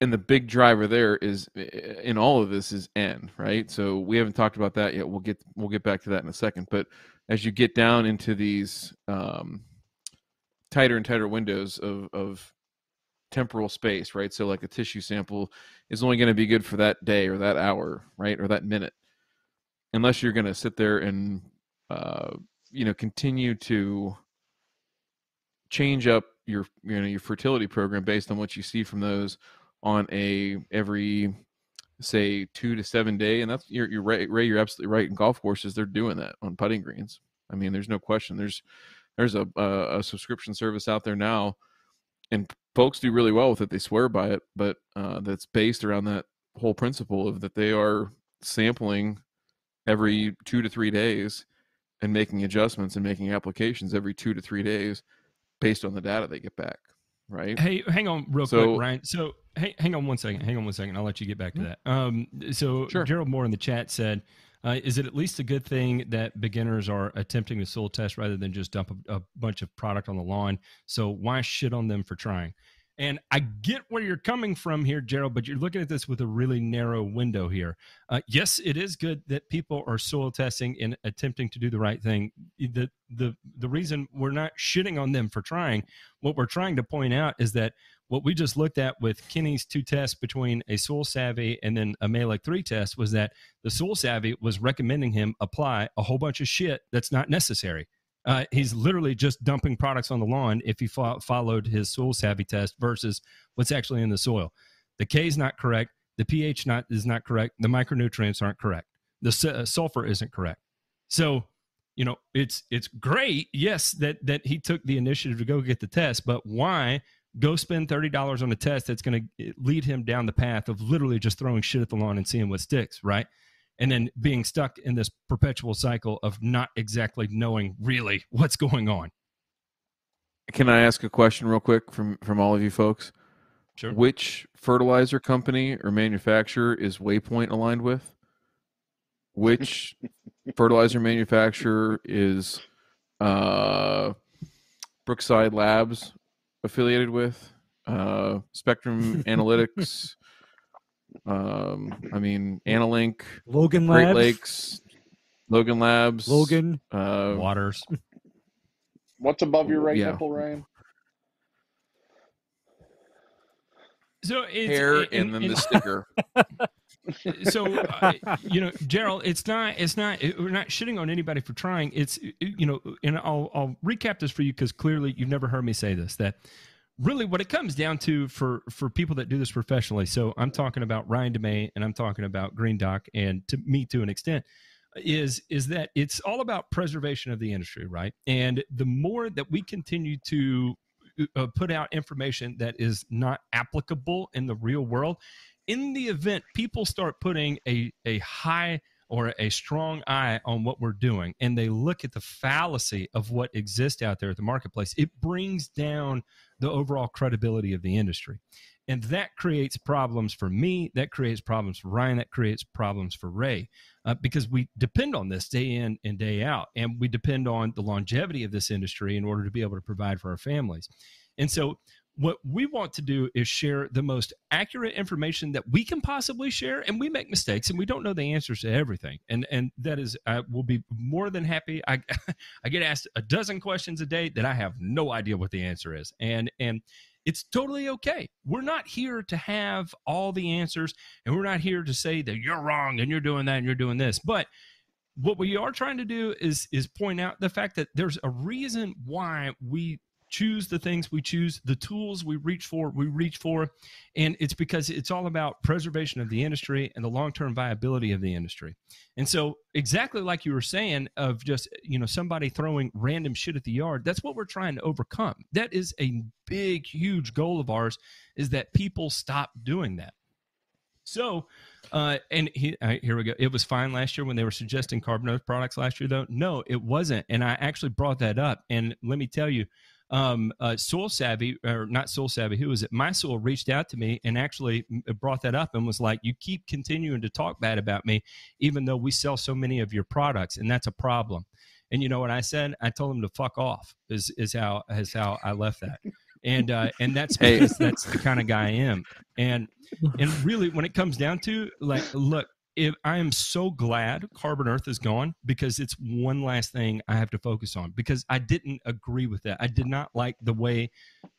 And the big driver there is in all of this is N, right? So we haven't talked about that yet. We'll get we'll get back to that in a second. But as you get down into these um, tighter and tighter windows of, of temporal space, right? So like a tissue sample is only going to be good for that day or that hour, right? Or that minute, unless you're going to sit there and uh, you know, continue to change up your you know your fertility program based on what you see from those on a every say two to seven day. And that's you're, you're right, Ray, you're absolutely right. In golf courses, they're doing that on putting greens. I mean, there's no question. There's there's a, a, a subscription service out there now, and folks do really well with it. They swear by it, but uh, that's based around that whole principle of that they are sampling every two to three days and making adjustments and making applications every two to three days based on the data they get back. Right. Hey, hang on real so, quick, Ryan. So hey, hang on one second. Hang on one second. I'll let you get back to that. Um, so sure. Gerald Moore in the chat said, uh, is it at least a good thing that beginners are attempting the soil test rather than just dump a, a bunch of product on the lawn? So why shit on them for trying? And I get where you're coming from here, Gerald, but you're looking at this with a really narrow window here. Uh, yes, it is good that people are soil testing and attempting to do the right thing. The, the, the reason we're not shitting on them for trying, what we're trying to point out is that what we just looked at with Kenny's two tests between a Soil Savvy and then a Malik three test was that the Soil Savvy was recommending him apply a whole bunch of shit that's not necessary. Uh, he's literally just dumping products on the lawn if he fo- followed his Soil Savvy test versus what's actually in the soil. The K is not correct. The pH not is not correct. The micronutrients aren't correct. The su- uh, sulfur isn't correct. So, you know, it's it's great, yes, that that he took the initiative to go get the test, but why go spend thirty dollars on a test that's going to lead him down the path of literally just throwing shit at the lawn and seeing what sticks, right? And then being stuck in this perpetual cycle of not exactly knowing really what's going on. Can I ask a question real quick from, from all of you folks? Sure. Which fertilizer company or manufacturer is Waypoint aligned with? Which fertilizer manufacturer is uh, Brookside Labs affiliated with? Uh, Spectrum Analytics? Um, I mean, Analink, Logan Great Labs, Lakes, Logan Labs, Logan, uh, Waters. What's above your right yeah. nipple, Ryan? So it's hair it, and it, then it, the sticker. So, uh, you know, Gerald, it's not, it's not, it, we're not shitting on anybody for trying. It's, it, you know, and I'll, I'll recap this for you because clearly you've never heard me say this, that really what it comes down to for, for people that do this professionally, so I'm talking about Ryan DeMay and I'm talking about Green Doc and to me to an extent, is is that it's all about preservation of the industry, right? And the more that we continue to uh, put out information that is not applicable in the real world, in the event people start putting a, a high or a strong eye on what we're doing and they look at the fallacy of what exists out there at the marketplace, it brings down the overall credibility of the industry. And that creates problems for me, that creates problems for Ryan, that creates problems for Ray, uh, because we depend on this day in and day out, and we depend on the longevity of this industry in order to be able to provide for our families. And so what we want to do is share the most accurate information that we can possibly share, and we make mistakes, and we don't know the answers to everything. And and that is, I will be more than happy. I I get asked a dozen questions a day that I have no idea what the answer is, and and it's totally okay. We're not here to have all the answers, and we're not here to say that you're wrong, and you're doing that, and you're doing this, but what we are trying to do is is point out the fact that there's a reason why we choose the things we choose, the tools we reach for, we reach for, and it's because it's all about preservation of the industry and the long-term viability of the industry. And so exactly like you were saying of just, you know, somebody throwing random shit at the yard, that's what we're trying to overcome. That is a big, huge goal of ours, is that people stop doing that. So, uh, and he, all right, here we go. It was fine last year when they were suggesting Carbon Earth products last year, though. No, it wasn't. And I actually brought that up. And let me tell you, um, uh, Soil Savvy, or not Soil Savvy, who was it? MySoil reached out to me and actually brought that up and was like, you keep continuing to talk bad about me, even though we sell so many of your products. And that's a problem. And you know what I said? I told him to fuck off is, is how, is how I left that. And, uh, and that's because hey. that's the kind of guy I am. And, and really when it comes down to, like, look, if I am so glad Carbon Earth is gone, because it's one last thing I have to focus on, because I didn't agree with that. I did not like the way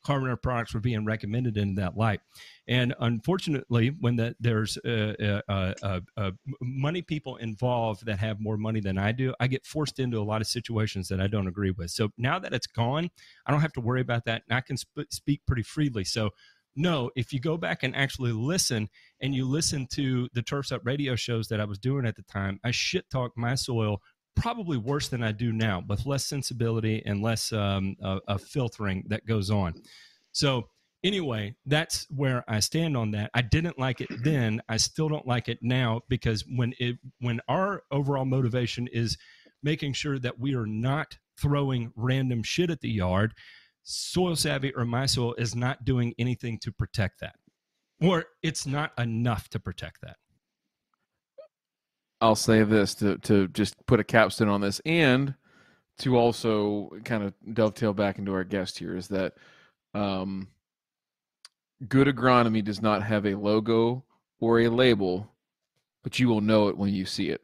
Carbon Earth products were being recommended in that light. And unfortunately, when the, there's uh, uh, uh, uh, money people involved that have more money than I do, I get forced into a lot of situations that I don't agree with. So now that it's gone, I don't have to worry about that. And I can sp- speak pretty freely. So no, if you go back and actually listen, and you listen to the Turf's Up radio shows that I was doing at the time, I shit talked MySoil probably worse than I do now, with less sensibility and less um, uh, uh, filtering that goes on. So anyway, that's where I stand on that. I didn't like it then. I still don't like it now, because when it when our overall motivation is making sure that we are not throwing random shit at the yard, Soil Savvy or MySoil is not doing anything to protect that, or it's not enough to protect that. I'll say this to, to just put a capstone on this, and to also kind of dovetail back into our guest here, is that um, good agronomy does not have a logo or a label, but you will know it when you see it.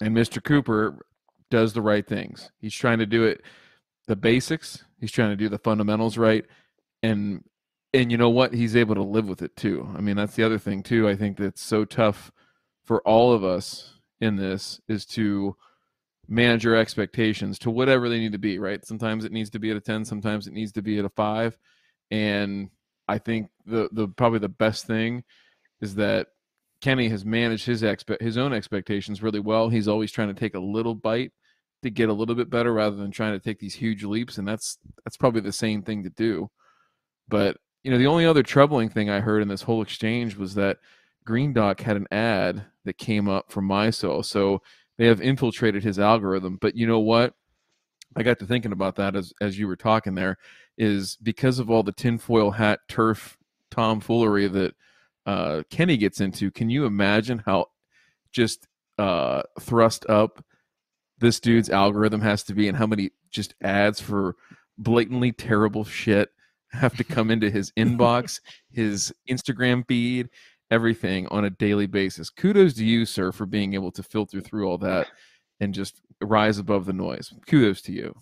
And Mister Cooper does the right things. He's trying to do it. The basics. He's trying to do the fundamentals right, and and you know what? He's able to live with it too. I mean, that's the other thing too. I think that's so tough for all of us in this, is to manage our expectations to whatever they need to be. Right? Sometimes it needs to be at a ten. Sometimes it needs to be at a five. And I think the the probably the best thing is that Kenny has managed his expe- his own expectations really well. He's always trying to take a little bite to get a little bit better, rather than trying to take these huge leaps. And that's that's probably the same thing to do. But you know, the only other troubling thing I heard in this whole exchange was that Green Doc had an ad that came up from MySoil, so they have infiltrated his algorithm. But you know what? I got to thinking about that as as you were talking there, is because of all the tinfoil hat turf tomfoolery that uh, Kenny gets into. Can you imagine how just uh, thrust up this dude's algorithm has to be, and how many just ads for blatantly terrible shit have to come into his inbox, his Instagram feed, everything on a daily basis? Kudos to you, sir, for being able to filter through all that and just rise above the noise. Kudos to you.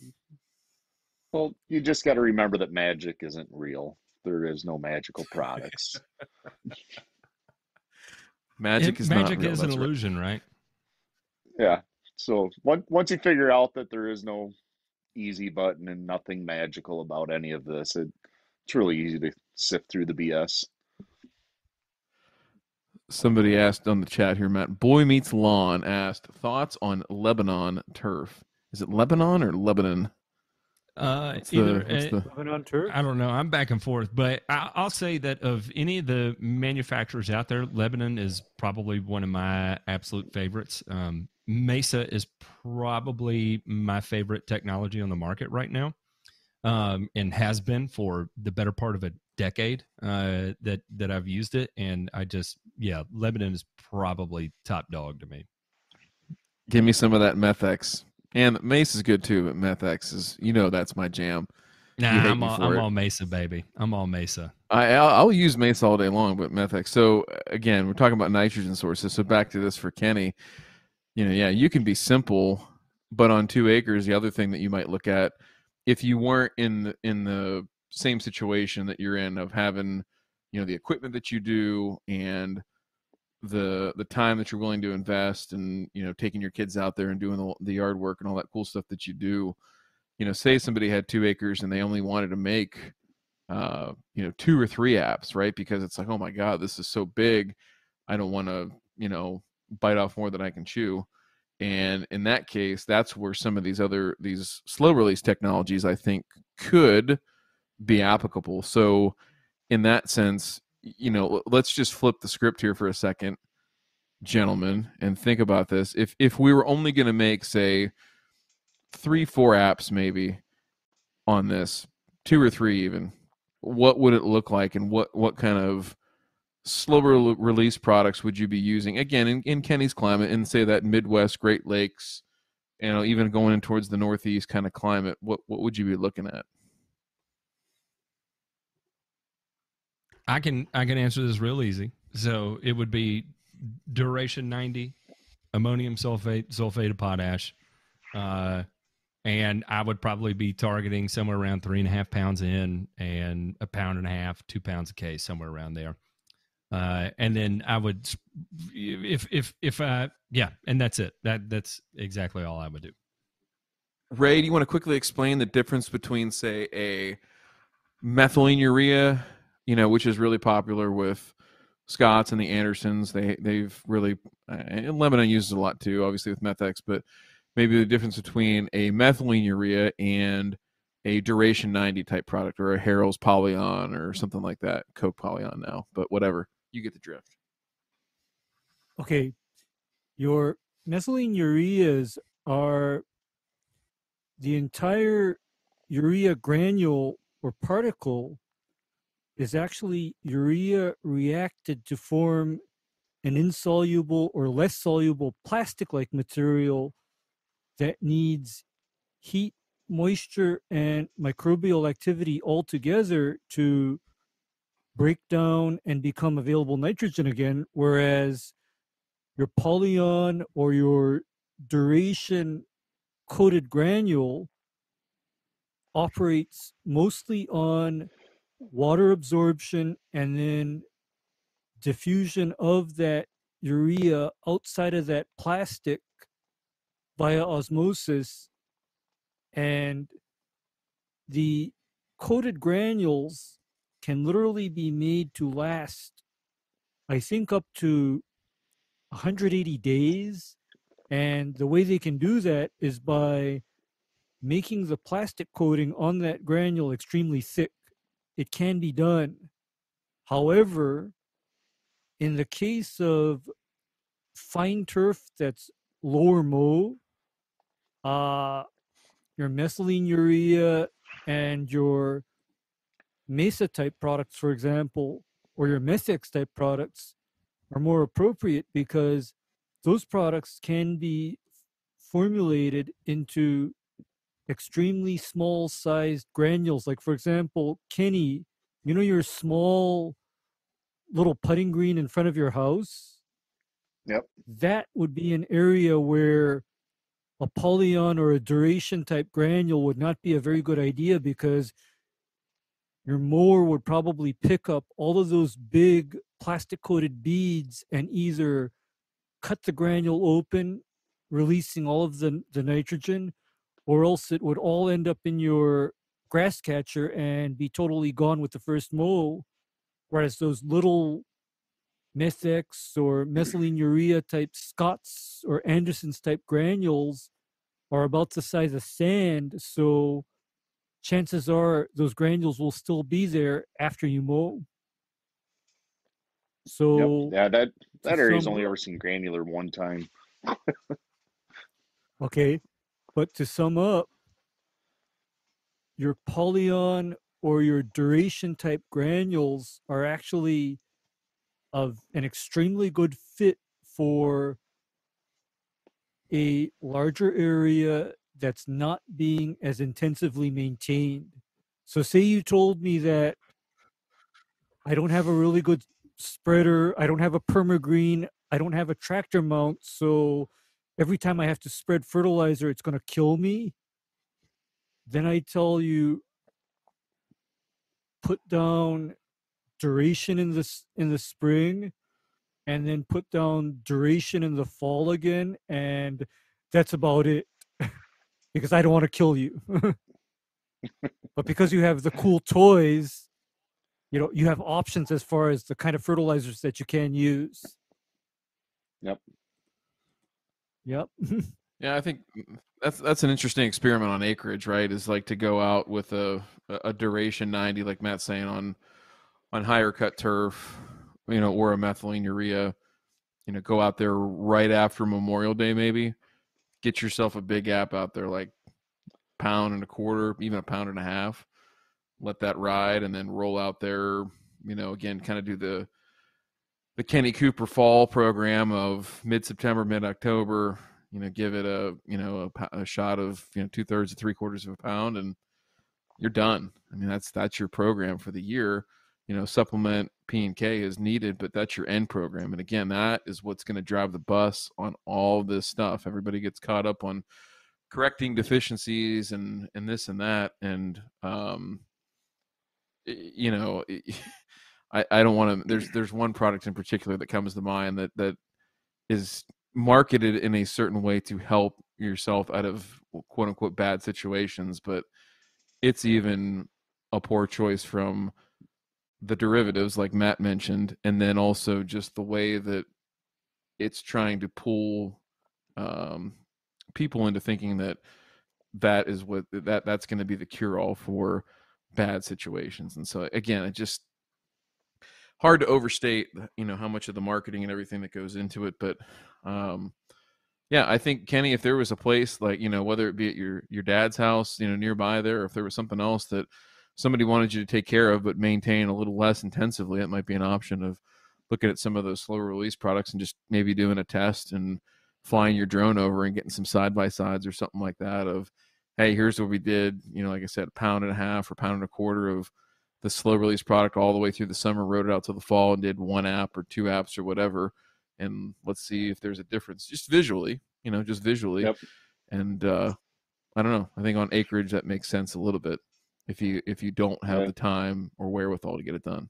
Well, you just got to remember that magic isn't real. There is no magical products. Magic it, is magic not real. Is an That's illusion, right? right? Yeah. So once you figure out that there is no easy button and nothing magical about any of this, it, it's really easy to sift through the B S. Somebody asked on the chat here, Matt, Boy Meets Lawn asked, thoughts on Lebanon turf? Is it Lebanon or Lebanon? Uh, what's either the, what's it, the... Lebanon turf? I don't know. I'm back and forth, but I, I'll say that of any of the manufacturers out there, Lebanon is probably one of my absolute favorites. Um, Mesa is probably my favorite technology on the market right now, um, and has been for the better part of a decade uh, that that I've used it. And I just, yeah, Lebanon is probably top dog to me. Give me some of that Methex, and Mesa is good too, but Methex is, you know, that's my jam. Nah, I'm all I'm it. all Mesa, baby. I'm all Mesa. I I'll, I'll use Mesa all day long, but Methex. So again, we're talking about nitrogen sources. So back to this for Kenny. You know, yeah, you can be simple, but on two acres, the other thing that you might look at, if you weren't in the, in the same situation that you're in of having, you know, the equipment that you do and the the time that you're willing to invest, and, you know, taking your kids out there and doing the, the yard work and all that cool stuff that you do. You know, say somebody had two acres and they only wanted to make, uh, you know, two or three apps, right? Because it's like, oh my God, this is so big. I don't want to, you know, bite off more than I can chew. And in that case, that's where some of these other, these slow release technologies, I think, could be applicable. So in that sense, you know, let's just flip the script here for a second, gentlemen, and think about this. If if we were only going to make, say, three, four apps maybe on this, two or three even, what would it look like, and what, what kind of slower release products would you be using? Again, in, in Kenny's climate, and say that Midwest, Great Lakes, you know, even going in towards the Northeast kind of climate, what what would you be looking at? I can I can answer this real easy. So it would be Duration ninety, ammonium sulfate, sulfate of potash, uh, and I would probably be targeting somewhere around three and a half pounds in, and a pound and a half, two pounds a case, somewhere around there. Uh, and then I would, if if if uh yeah, and that's it. That that's exactly all I would do. Ray, do you want to quickly explain the difference between, say, a methyleneuria, you know, which is really popular with Scott's and the Andersons? They they've really, and Lebanon uses a lot too, obviously with Methex, but maybe the difference between a methyleneuria and a Duration ninety type product, or a Harrell's Polyon or something like that. Coke Polyon now, but whatever. You get the drift. Okay. Your methyleneureas are the entire urea granule or particle is actually urea reacted to form an insoluble or less soluble plastic-like material that needs heat, moisture, and microbial activity all together to break down and become available nitrogen again, whereas your Polyon or your Duration coated granule operates mostly on water absorption and then diffusion of that urea outside of that plastic via osmosis. And the coated granules can literally be made to last, I think, up to one hundred eighty days. And the way they can do that is by making the plastic coating on that granule extremely thick. It can be done. However, in the case of fine turf that's lower mow, uh, your methyleneuria and your Mesa type products, for example, or your Methex type products are more appropriate, because those products can be formulated into extremely small sized granules. Like, for example, Kenny, you know, your small little putting green in front of your house? Yep. That would be an area where a Polyon or a Duration type granule would not be a very good idea, because your mower would probably pick up all of those big plastic coated beads and either cut the granule open, releasing all of the, the nitrogen, or else it would all end up in your grass catcher and be totally gone with the first mow. Whereas those little Methex or methyleneuria type Scott's or Anderson's type granules are about the size of sand, so chances are those granules will still be there after you mow. So yep. yeah, that that area's only ever seen granular one time. Okay, but to sum up, your Polyon or your Duration type granules are actually of an extremely good fit for a larger area that's not being as intensively maintained. So say you told me that I don't have a really good spreader, I don't have a PermaGreen, I don't have a tractor mount, so every time I have to spread fertilizer, it's going to kill me. Then I tell you, put down Duration in the, in the spring and then put down Duration in the fall again, and that's about it. Because I don't want to kill you. But because you have the cool toys, you know, you have options as far as the kind of fertilizers that you can use. Yep. Yep. Yeah, I think that's that's an interesting experiment on acreage, right? Is like to go out with a a Duration ninety, like Matt's saying, on on higher cut turf, you know, or a methylene urea, you know, go out there right after Memorial Day, maybe get yourself a big app out there, like pound and a quarter, even a pound and a half, let that ride, and then roll out there, you know, again, kind of do the the Kenny Cooper fall program of mid-September, mid-October, you know, give it a, you know, a, a shot of, you know, two thirds to three quarters of a pound, and you're done. I mean, that's, that's your program for the year. You know, supplement P and K is needed, but that's your end program. And again, that is what's going to drive the bus on all this stuff. Everybody gets caught up on correcting deficiencies and, and this and that. And, um, you know, I, I don't want to, there's, there's one product in particular that comes to mind that, that is marketed in a certain way to help yourself out of quote unquote bad situations, but it's even a poor choice from the derivatives like Matt mentioned. And then also just the way that it's trying to pull um, people into thinking that that is what that that's going to be the cure all for bad situations. And so again, it just hard to overstate, you know, how much of the marketing and everything that goes into it. But um, yeah, I think Kenny, if there was a place like, you know, whether it be at your, your dad's house, you know, nearby there, or if there was something else that somebody wanted you to take care of, but maintain a little less intensively, it might be an option of looking at some of those slow release products and just maybe doing a test and flying your drone over and getting some side by sides or something like that of, hey, here's what we did. You know, like I said, a pound and a half or pound and a quarter of the slow release product all the way through the summer, rode it out to the fall and did one app or two apps or whatever. And let's see if there's a difference just visually, you know, just visually. Yep. And uh, I don't know. I think on acreage, that makes sense a little bit. If you, if you don't have right. the time or wherewithal to get it done.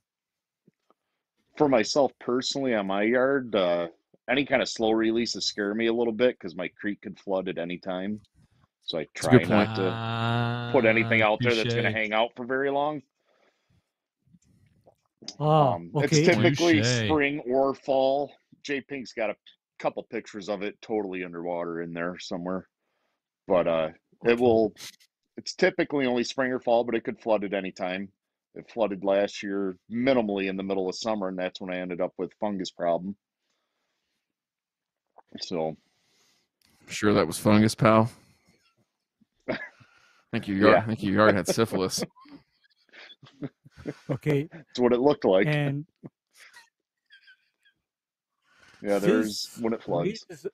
For myself personally on my yard, uh, any kind of slow releases scare me a little bit because my creek could flood at any time. So I try not to uh, put anything out there that's going to hang out for very long. Oh, um, okay. It's typically touché. Spring or fall. J-Pink's got a couple pictures of it totally underwater in there somewhere. But uh, it will, it's typically only spring or fall, but it could flood at any time. It flooded last year minimally in the middle of summer, and that's when I ended up with fungus problem. So. Sure that was fungus, pal? Thank you, yard. Yeah. Thank you, yard had syphilis. Okay, that's what it looked like. And yeah, there's this, when it floods. Raises,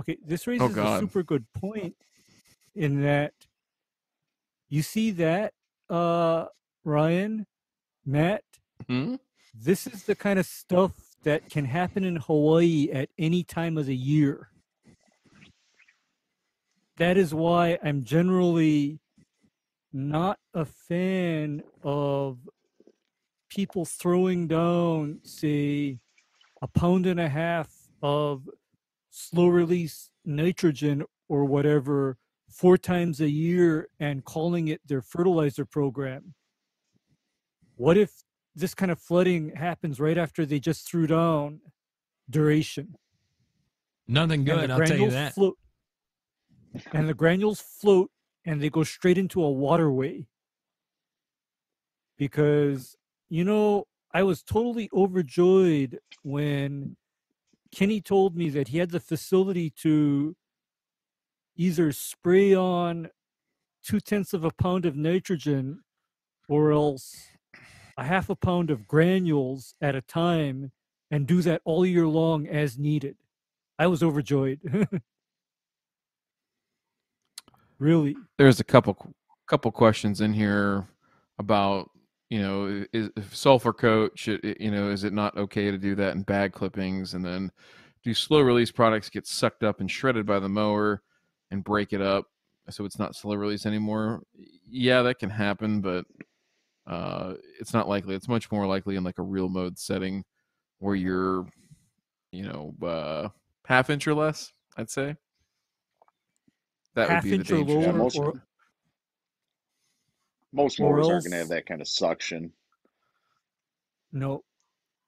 okay, this raises oh a super good point in that you see that uh, Ryan, Matt, hmm? This is the kind of stuff that can happen in Hawaii at any time of the year. That is why I'm generally not a fan of people throwing down, say, a pound and a half of slow release nitrogen or whatever four times a year and calling it their fertilizer program. What if this kind of flooding happens right after they just threw down Duration? Nothing good, I'll tell you that. Float, and the granules float and they go straight into a waterway. Because, you know, I was totally overjoyed when Kenny told me that he had the facility to either spray on two-tenths of a pound of nitrogen or else a half a pound of granules at a time and do that all year long as needed. I was overjoyed. Really, there's a couple couple questions in here about, you know, is sulfur coat, should, you know, is it not okay to do that in bag clippings? And then do slow release products get sucked up and shredded by the mower and break it up so it's not slow release anymore? Yeah, that can happen, but uh, it's not likely. It's much more likely in like a real mode setting where you're, you know, uh, half inch or less, I'd say. That half would be the danger. Yeah, most or, most mowers aren't going to have that kind of suction. No,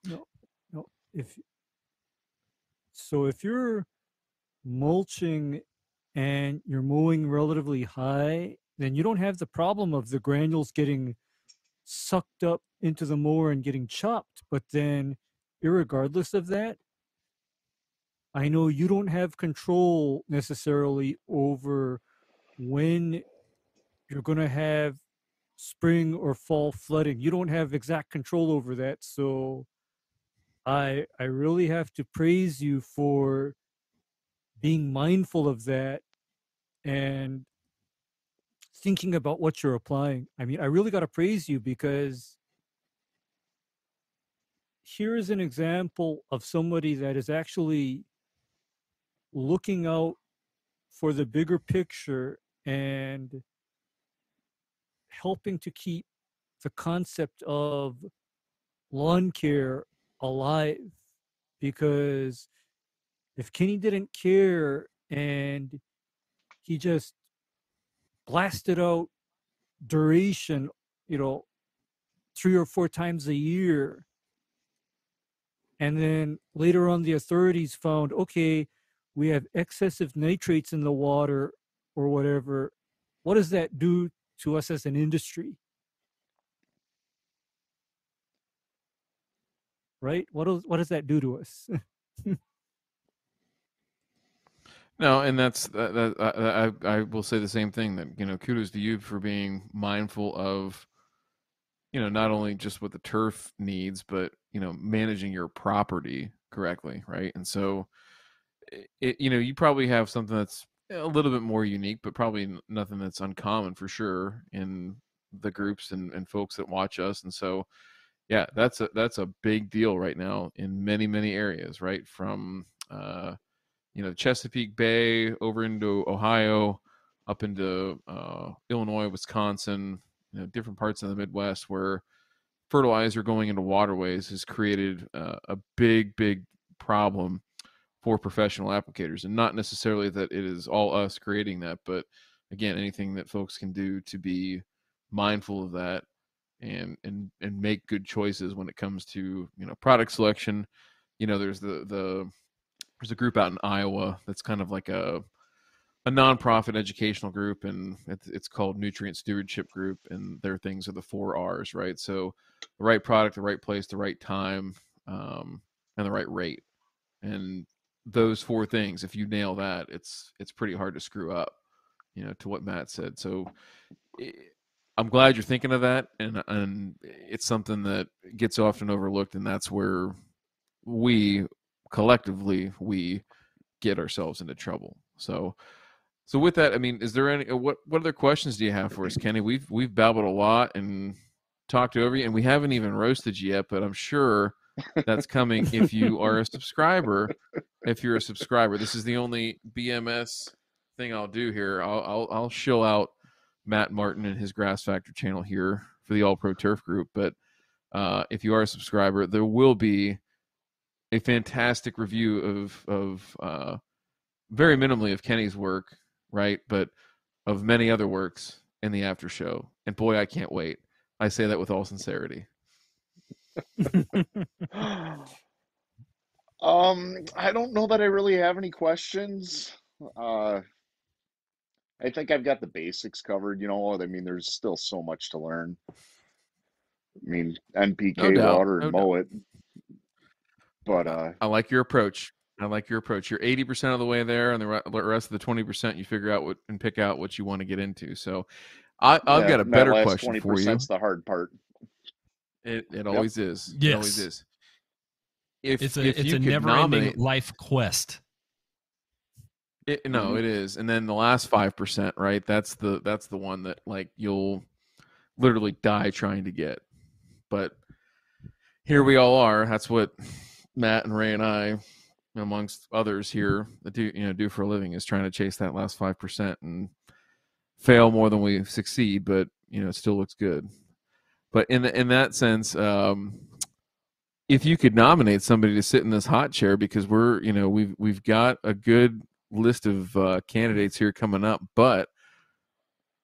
no, no. If so, if you're mulching and you're mowing relatively high, then you don't have the problem of the granules getting sucked up into the mower and getting chopped. But then, irregardless of that, I know you don't have control necessarily over when you're going to have spring or fall flooding. You don't have exact control over that. So I I really have to praise you for being mindful of that and thinking about what you're applying. I mean, I really got to praise you, because here is an example of somebody that is actually looking out for the bigger picture and helping to keep the concept of lawn care alive. Because if Kenny didn't care and he just blasted out Duration, you know, three or four times a year, and then later on the authorities found, okay, we have excessive nitrates in the water or whatever, what does that do to us as an industry? Right? What does, what does that do to us? No, and that's uh, that, uh, I I will say the same thing, that, you know, kudos to you for being mindful of, you know, not only just what the turf needs, but, you know, managing your property correctly, right? And so, it, you know, you probably have something that's a little bit more unique, but probably nothing that's uncommon for sure in the groups and, and folks that watch us. And so, yeah, that's a that's a big deal right now in many many areas, right? From uh, you know, Chesapeake Bay over into Ohio, up into uh, Illinois, Wisconsin, you know, different parts of the Midwest where fertilizer going into waterways has created uh, a big, big problem for professional applicators. And not necessarily that it is all us creating that, but again, anything that folks can do to be mindful of that and and and make good choices when it comes to, you know, product selection. You know, there's the the There's a group out in Iowa that's kind of like a a nonprofit educational group, and it's, it's called Nutrient Stewardship Group, and their things are the four R's, right? So the right product, the right place, the right time, um, and the right rate. And those four things, if you nail that, it's it's pretty hard to screw up, you know, to what Matt said. So I'm glad you're thinking of that, and and it's something that gets often overlooked, and that's where we collectively we get ourselves into trouble. So so with that, I mean, is there any what what other questions do you have for us, Kenny? We've we've babbled a lot and talked over you, and we haven't even roasted you yet, but I'm sure that's coming if you are a subscriber. If you're a subscriber, this is the only B M S thing I'll do here. I'll I'll, I'll shill out Matt Martin and his Grass Factor channel here for the All Pro Turf group. But uh, if you are a subscriber, there will be a fantastic review of of uh, very minimally of Kenny's work, right? But of many other works in the after show. And boy, I can't wait. I say that with all sincerity. um, I don't know that I really have any questions. Uh, I think I've got the basics covered. You know, I mean, there's still so much to learn. I mean, N P K, no water, and no mow doubt. it. But uh, I like your approach. I like your approach. You're eighty percent of the way there, and the rest of the twenty percent you figure out what and pick out what you want to get into. So I, I've yeah, got a better question for you. That's the hard part. It it yep. always is. Yes. It always is. If it's a, if it's you a never-ending life quest. It, no, mm-hmm. it is. And then the last five percent, right? That's the that's the one that, like, you'll literally die trying to get. But here we all are. That's what Matt and Ray and I, amongst others here, that do you know do for a living, is trying to chase that last five percent and fail more than we succeed, but you know it still looks good. But in the, in that sense, um, if you could nominate somebody to sit in this hot chair, because we're, you know, we've, we've got a good list of uh, candidates here coming up, but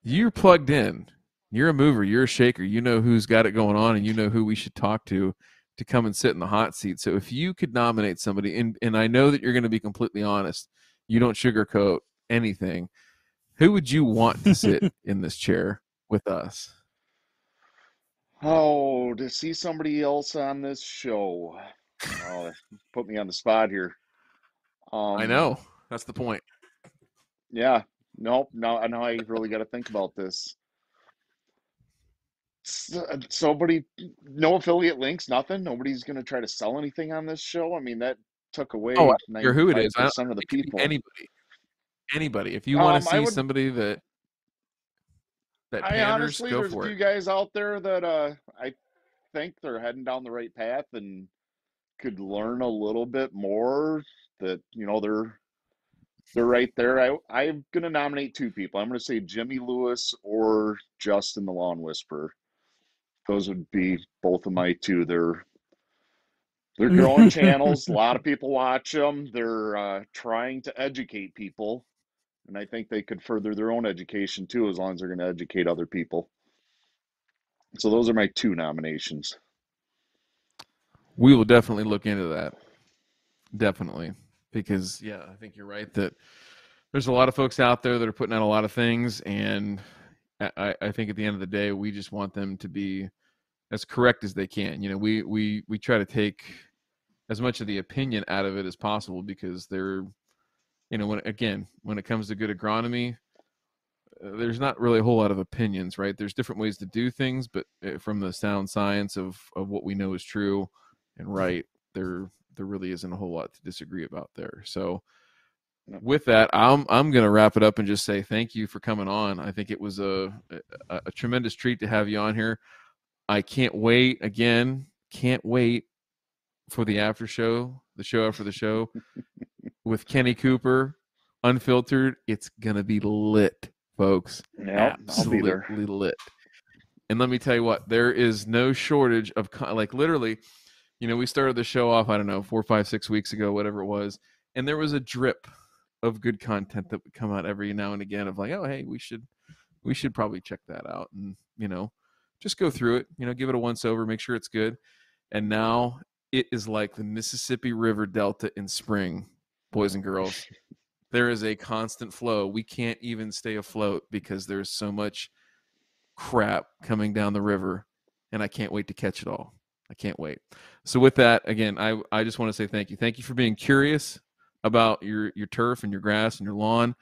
you're plugged in, you're a mover, you're a shaker, you know who's got it going on, and you know who we should talk to to come and sit in the hot seat. So if you could nominate somebody, and, and I know that you're going to be completely honest, you don't sugarcoat anything, who would you want to sit in this chair with us? Oh, to see somebody else on this show. Oh, put me on the spot here. Um, I know. That's the point. Yeah. Nope. No, I know. I really got to think about this. So, somebody, no affiliate links, nothing. Nobody's going to try to sell anything on this show. I mean, that took away oh, who it is. ninety-five percent of the people. Anybody. Anybody. If you um, want to see would, somebody that. That I honestly, there's a few it. guys out there that uh, I think they're heading down the right path and could learn a little bit more. That, you know, they're they're right there. I I'm gonna nominate two people. I'm gonna say Jimmy Lewis or Justin the Lawn Whisperer. Those would be both of my two. They're they're growing channels. A lot of people watch them. They're uh, trying to educate people. And I think they could further their own education, too, as long as they're going to educate other people. So those are my two nominations. We will definitely look into that. Definitely. Because, yeah, I think you're right that there's a lot of folks out there that are putting out a lot of things. And I, I think at the end of the day, we just want them to be as correct as they can. You know, we, we, we try to take as much of the opinion out of it as possible, because they're – you know, when, again, when it comes to good agronomy, uh, there's not really a whole lot of opinions, right? There's different ways to do things, but from the sound science of, of what we know is true and right, there there really isn't a whole lot to disagree about there. So with that, I'm I'm going to wrap it up and just say thank you for coming on. I think it was a, a, a tremendous treat to have you on here. I can't wait, again, can't wait for the after show, the show after the show. With Kenny Cooper, unfiltered, it's going to be lit, folks. Yep, absolutely lit. And let me tell you what, there is no shortage of, like, literally, you know, we started the show off, I don't know, four, five, six weeks ago, whatever it was, and there was a drip of good content that would come out every now and again of like, oh, hey, we should, we should probably check that out. And, you know, just go through it, you know, give it a once over, make sure it's good. And now it is like the Mississippi River Delta in spring. Boys and girls, there is a constant flow. We can't even stay afloat because there's so much crap coming down the river, and I can't wait to catch it all. I can't wait. So with that, again, I, I just want to say thank you. Thank you for being curious about your, your turf and your grass and your lawn.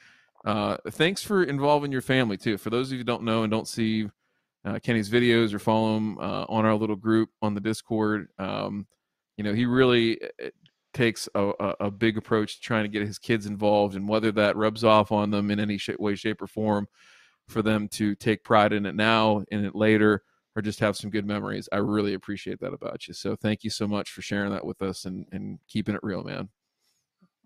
Uh, thanks for involving your family, too. For those of you who don't know and don't see uh, Kenny's videos or follow him uh, on our little group on the Discord, um, you know, he really – takes a, a big approach to trying to get his kids involved, and whether that rubs off on them in any shape, way, shape, or form, for them to take pride in it now, in it later, or just have some good memories. I really appreciate that about you. So thank you so much for sharing that with us and, and keeping it real, man.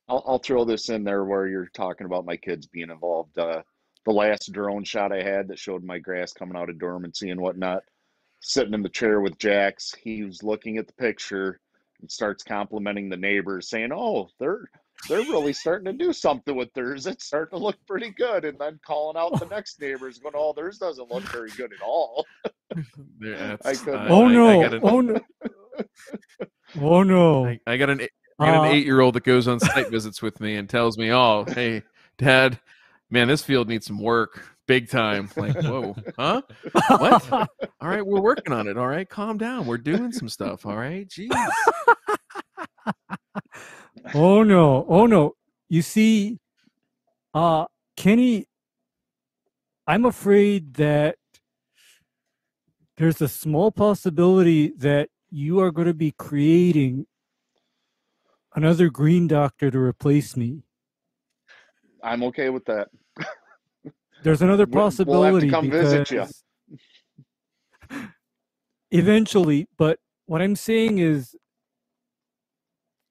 I'll, I'll throw this in there where you're talking about my kids being involved. Uh, the last drone shot I had that showed my grass coming out of dormancy and whatnot, sitting in the chair with Jax, he was looking at the picture and starts complimenting the neighbors, saying, "Oh, they're they're really starting to do something with theirs. It's starting to look pretty good." And then calling out the next neighbors, going, "Oh, theirs doesn't look very good at all." Yeah, I uh, oh, I, no. I an, oh no! Oh no! I, I got an, I got an uh, eight-year-old that goes on site visits with me and tells me, "Oh, hey, Dad, man, this field needs some work, big time." Like, whoa, huh? What? All right, we're working on it. All right, calm down. We're doing some stuff. All right, jeez. Oh no! Oh no! You see, uh, Kenny, I'm afraid that there's a small possibility that you are going to be creating another Green Doctor to replace me. I'm okay with that. There's another possibility. We'll have to come visit you. Eventually, but what I'm saying is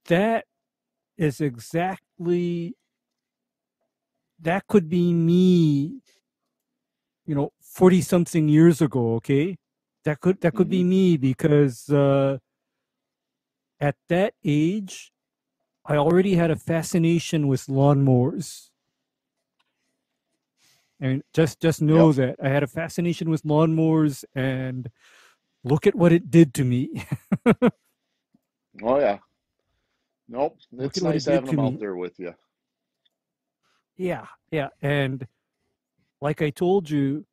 that is exactly, that could be me, you know, forty-something years ago, okay? That could that could mm-hmm. be me, because uh, at that age, I already had a fascination with lawnmowers. I mean, just, just know yep. that I had a fascination with lawnmowers, and look at what it did to me. Oh, yeah. Nope. It's nice having them out there with you. Yeah, yeah. And like I told you,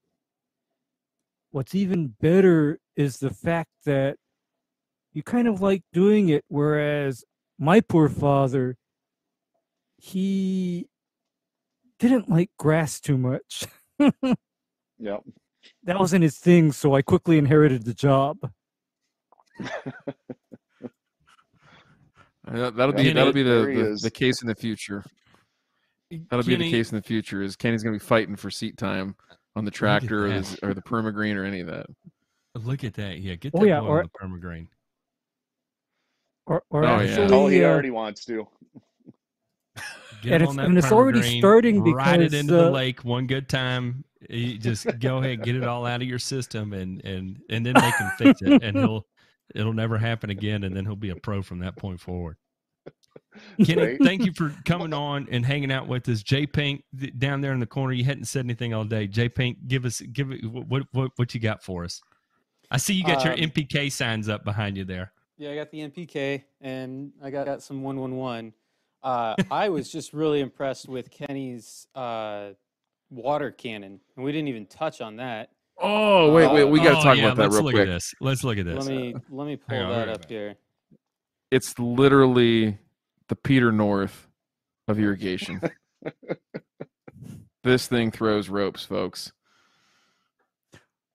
what's even better is the fact that you kind of like doing it, whereas my poor father, he didn't like grass too much. Yeah. That wasn't his thing, so I quickly inherited the job. That'll be, that'll be the, the, the case in the future. That'll Kenny, be the case in the future, is Kenny's going to be fighting for seat time on the tractor or, this, or the PermaGreen or any of that. Look at that. Yeah, get that oh, yeah, or, on the PermaGreen. Or, or oh, actually, yeah. Oh, he already wants to. Get and on it's, that and it's already starting because... Ride it into uh, the lake one good time. You just go ahead, get it all out of your system, and, and, and then they can fix it, and he'll... It'll never happen again, and then he'll be a pro from that point forward. Kenny, right? Thank you for coming on and hanging out with us. J-Pink down there in the corner, you hadn't said anything all day. J-Pink, give us give it, what what what you got for us? I see you got um, your N P K signs up behind you there. Yeah, I got the N P K, and I got, got some one one one. Uh, I was just really impressed with Kenny's uh, water cannon, and we didn't even touch on that. Oh, wait, wait. We got to oh, talk yeah, about that real quick. Let's look at this. Let's look at this. Let me, let me pull on, that up here. It's literally the Peter North of irrigation. This thing throws ropes, folks.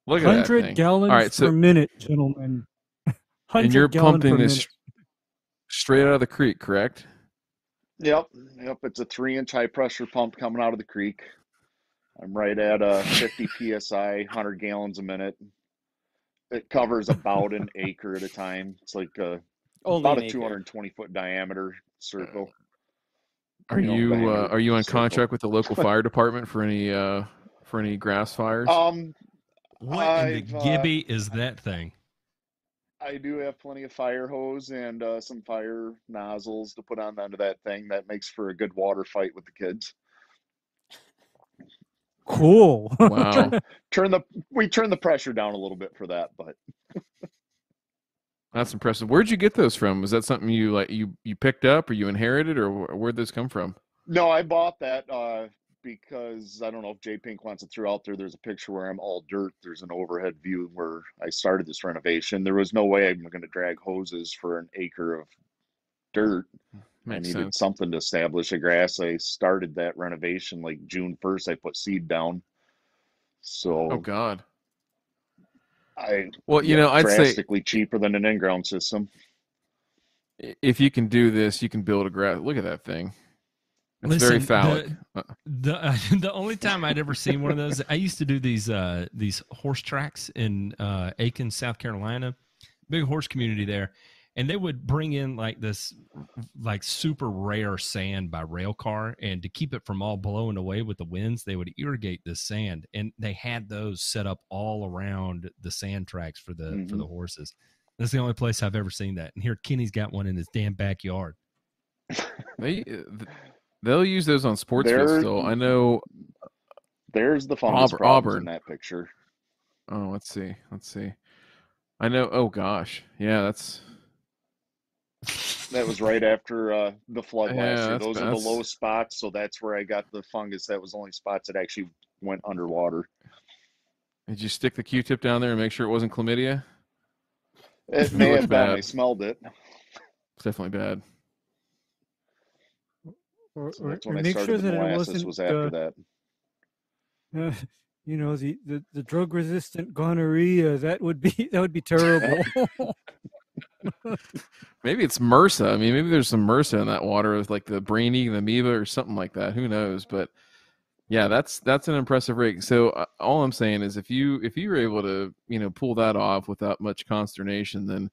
Look at that thing. one hundred gallons All right, so, per minute, gentlemen. And you're pumping this minute. straight out of the creek, correct? Yep. Yep. It's a three-inch high-pressure pump coming out of the creek. I'm right at uh, fifty P S I, one hundred gallons a minute. It covers about an acre at a time. It's like a, about a two hundred twenty foot diameter circle. Are you, know, you uh, are you on circle. contract with the local fire department for any uh, for any grass fires? Um, what I've, in the Gibby uh, is that thing? I do have plenty of fire hose and uh, some fire nozzles to put on the end of that thing. That makes for a good water fight with the kids. Cool. Wow. turn, turn the we turn the pressure down a little bit for that, but that's impressive. Where'd you get those from? Was that something you like you you picked up or you inherited, or where'd this come from? No, I bought that uh because I don't know if J-Pink wants to throw out there. There's a picture where I'm all dirt. There's an overhead view where I started this renovation. There was no way I'm going to drag hoses for an acre of dirt. Makes I needed sense. something to establish a grass. I started that renovation like June first. I put seed down. So oh god, I well you know I'd drastically say cheaper than an in-ground system. If you can do this, you can build a grass. Look at that thing. It's Listen, very phallic. The, the the only time I'd ever seen one of those, I used to do these uh, these horse tracks in uh, Aiken, South Carolina, big horse community there. And they would bring in like this, like super rare sand by rail car, and to keep it from all blowing away with the winds, they would irrigate this sand. And they had those set up all around the sand tracks for the mm-hmm. for the horses. That's the only place I've ever seen that. And here, Kenny's got one in his damn backyard. they they'll use those on sports fields still. I know. There's the fungus Auburn, Auburn in that picture. Oh, let's see, let's see. I know. Oh gosh, yeah, that's. That was right after uh, the flood yeah, last year. Those bad. are the low spots, so that's where I got the fungus. That was the only spots that actually went underwater. Did you stick the Q-tip down there and make sure it wasn't chlamydia? It, it may have bad. been. I smelled it. It's definitely bad. Or, so that's or, when or I make sure that it wasn't. Was after uh, that. Uh, you know, the, the, the drug-resistant gonorrhea. That would be that would be terrible. Maybe it's MRSA. I mean, maybe there's some MRSA in that water with like the brain eating the amoeba or something like that. Who knows? But yeah, that's that's an impressive rig. So uh, all I'm saying is, if you if you were able to you know pull that off without much consternation, then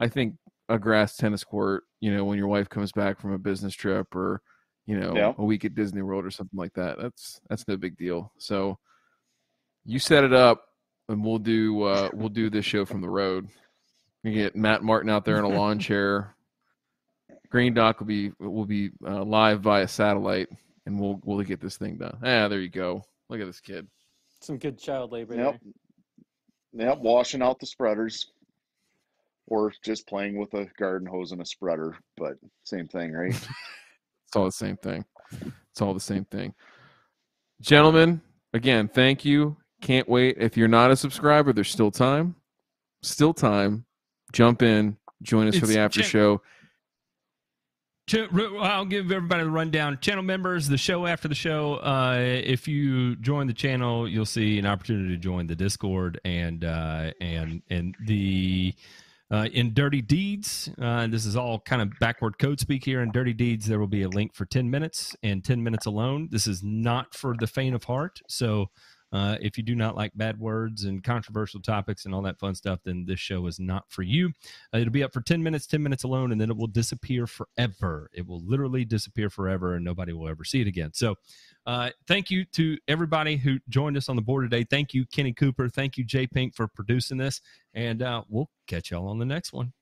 I think a grass tennis court, you know, when your wife comes back from a business trip or you know yeah. a week at Disney World or something like that, that's that's no big deal. So you set it up, and we'll do uh, we'll do this show from the road. You get Matt Martin out there in a lawn chair, Green Doc will be will be uh, live via satellite, and we'll we'll get this thing done. Ah, there you go. Look at this kid. Some good child labor. Yep. There. Yep. Washing out the spreaders, or just playing with a garden hose and a spreader, but same thing, right? It's all the same thing. It's all the same thing. Gentlemen, again, thank you. Can't wait. If you're not a subscriber, there's still time. Still time. Jump in. Join us it's for the after ch- show. I'll give everybody the rundown. Channel members, the show after the show. Uh, if you join the channel, you'll see an opportunity to join the Discord and uh, and and the uh, in Dirty Deeds. Uh, this is all kind of backward code speak here. In Dirty Deeds, there will be a link for ten minutes and ten minutes alone. This is not for the faint of heart. So uh, if you do not like bad words and controversial topics and all that fun stuff, then this show is not for you. Uh, it'll be up for ten minutes, ten minutes alone, and then it will disappear forever. It will literally disappear forever, and nobody will ever see it again. So uh, thank you to everybody who joined us on the board today. Thank you, Kenny Cooper. Thank you, J-Pink, for producing this, and uh, we'll catch y'all on the next one.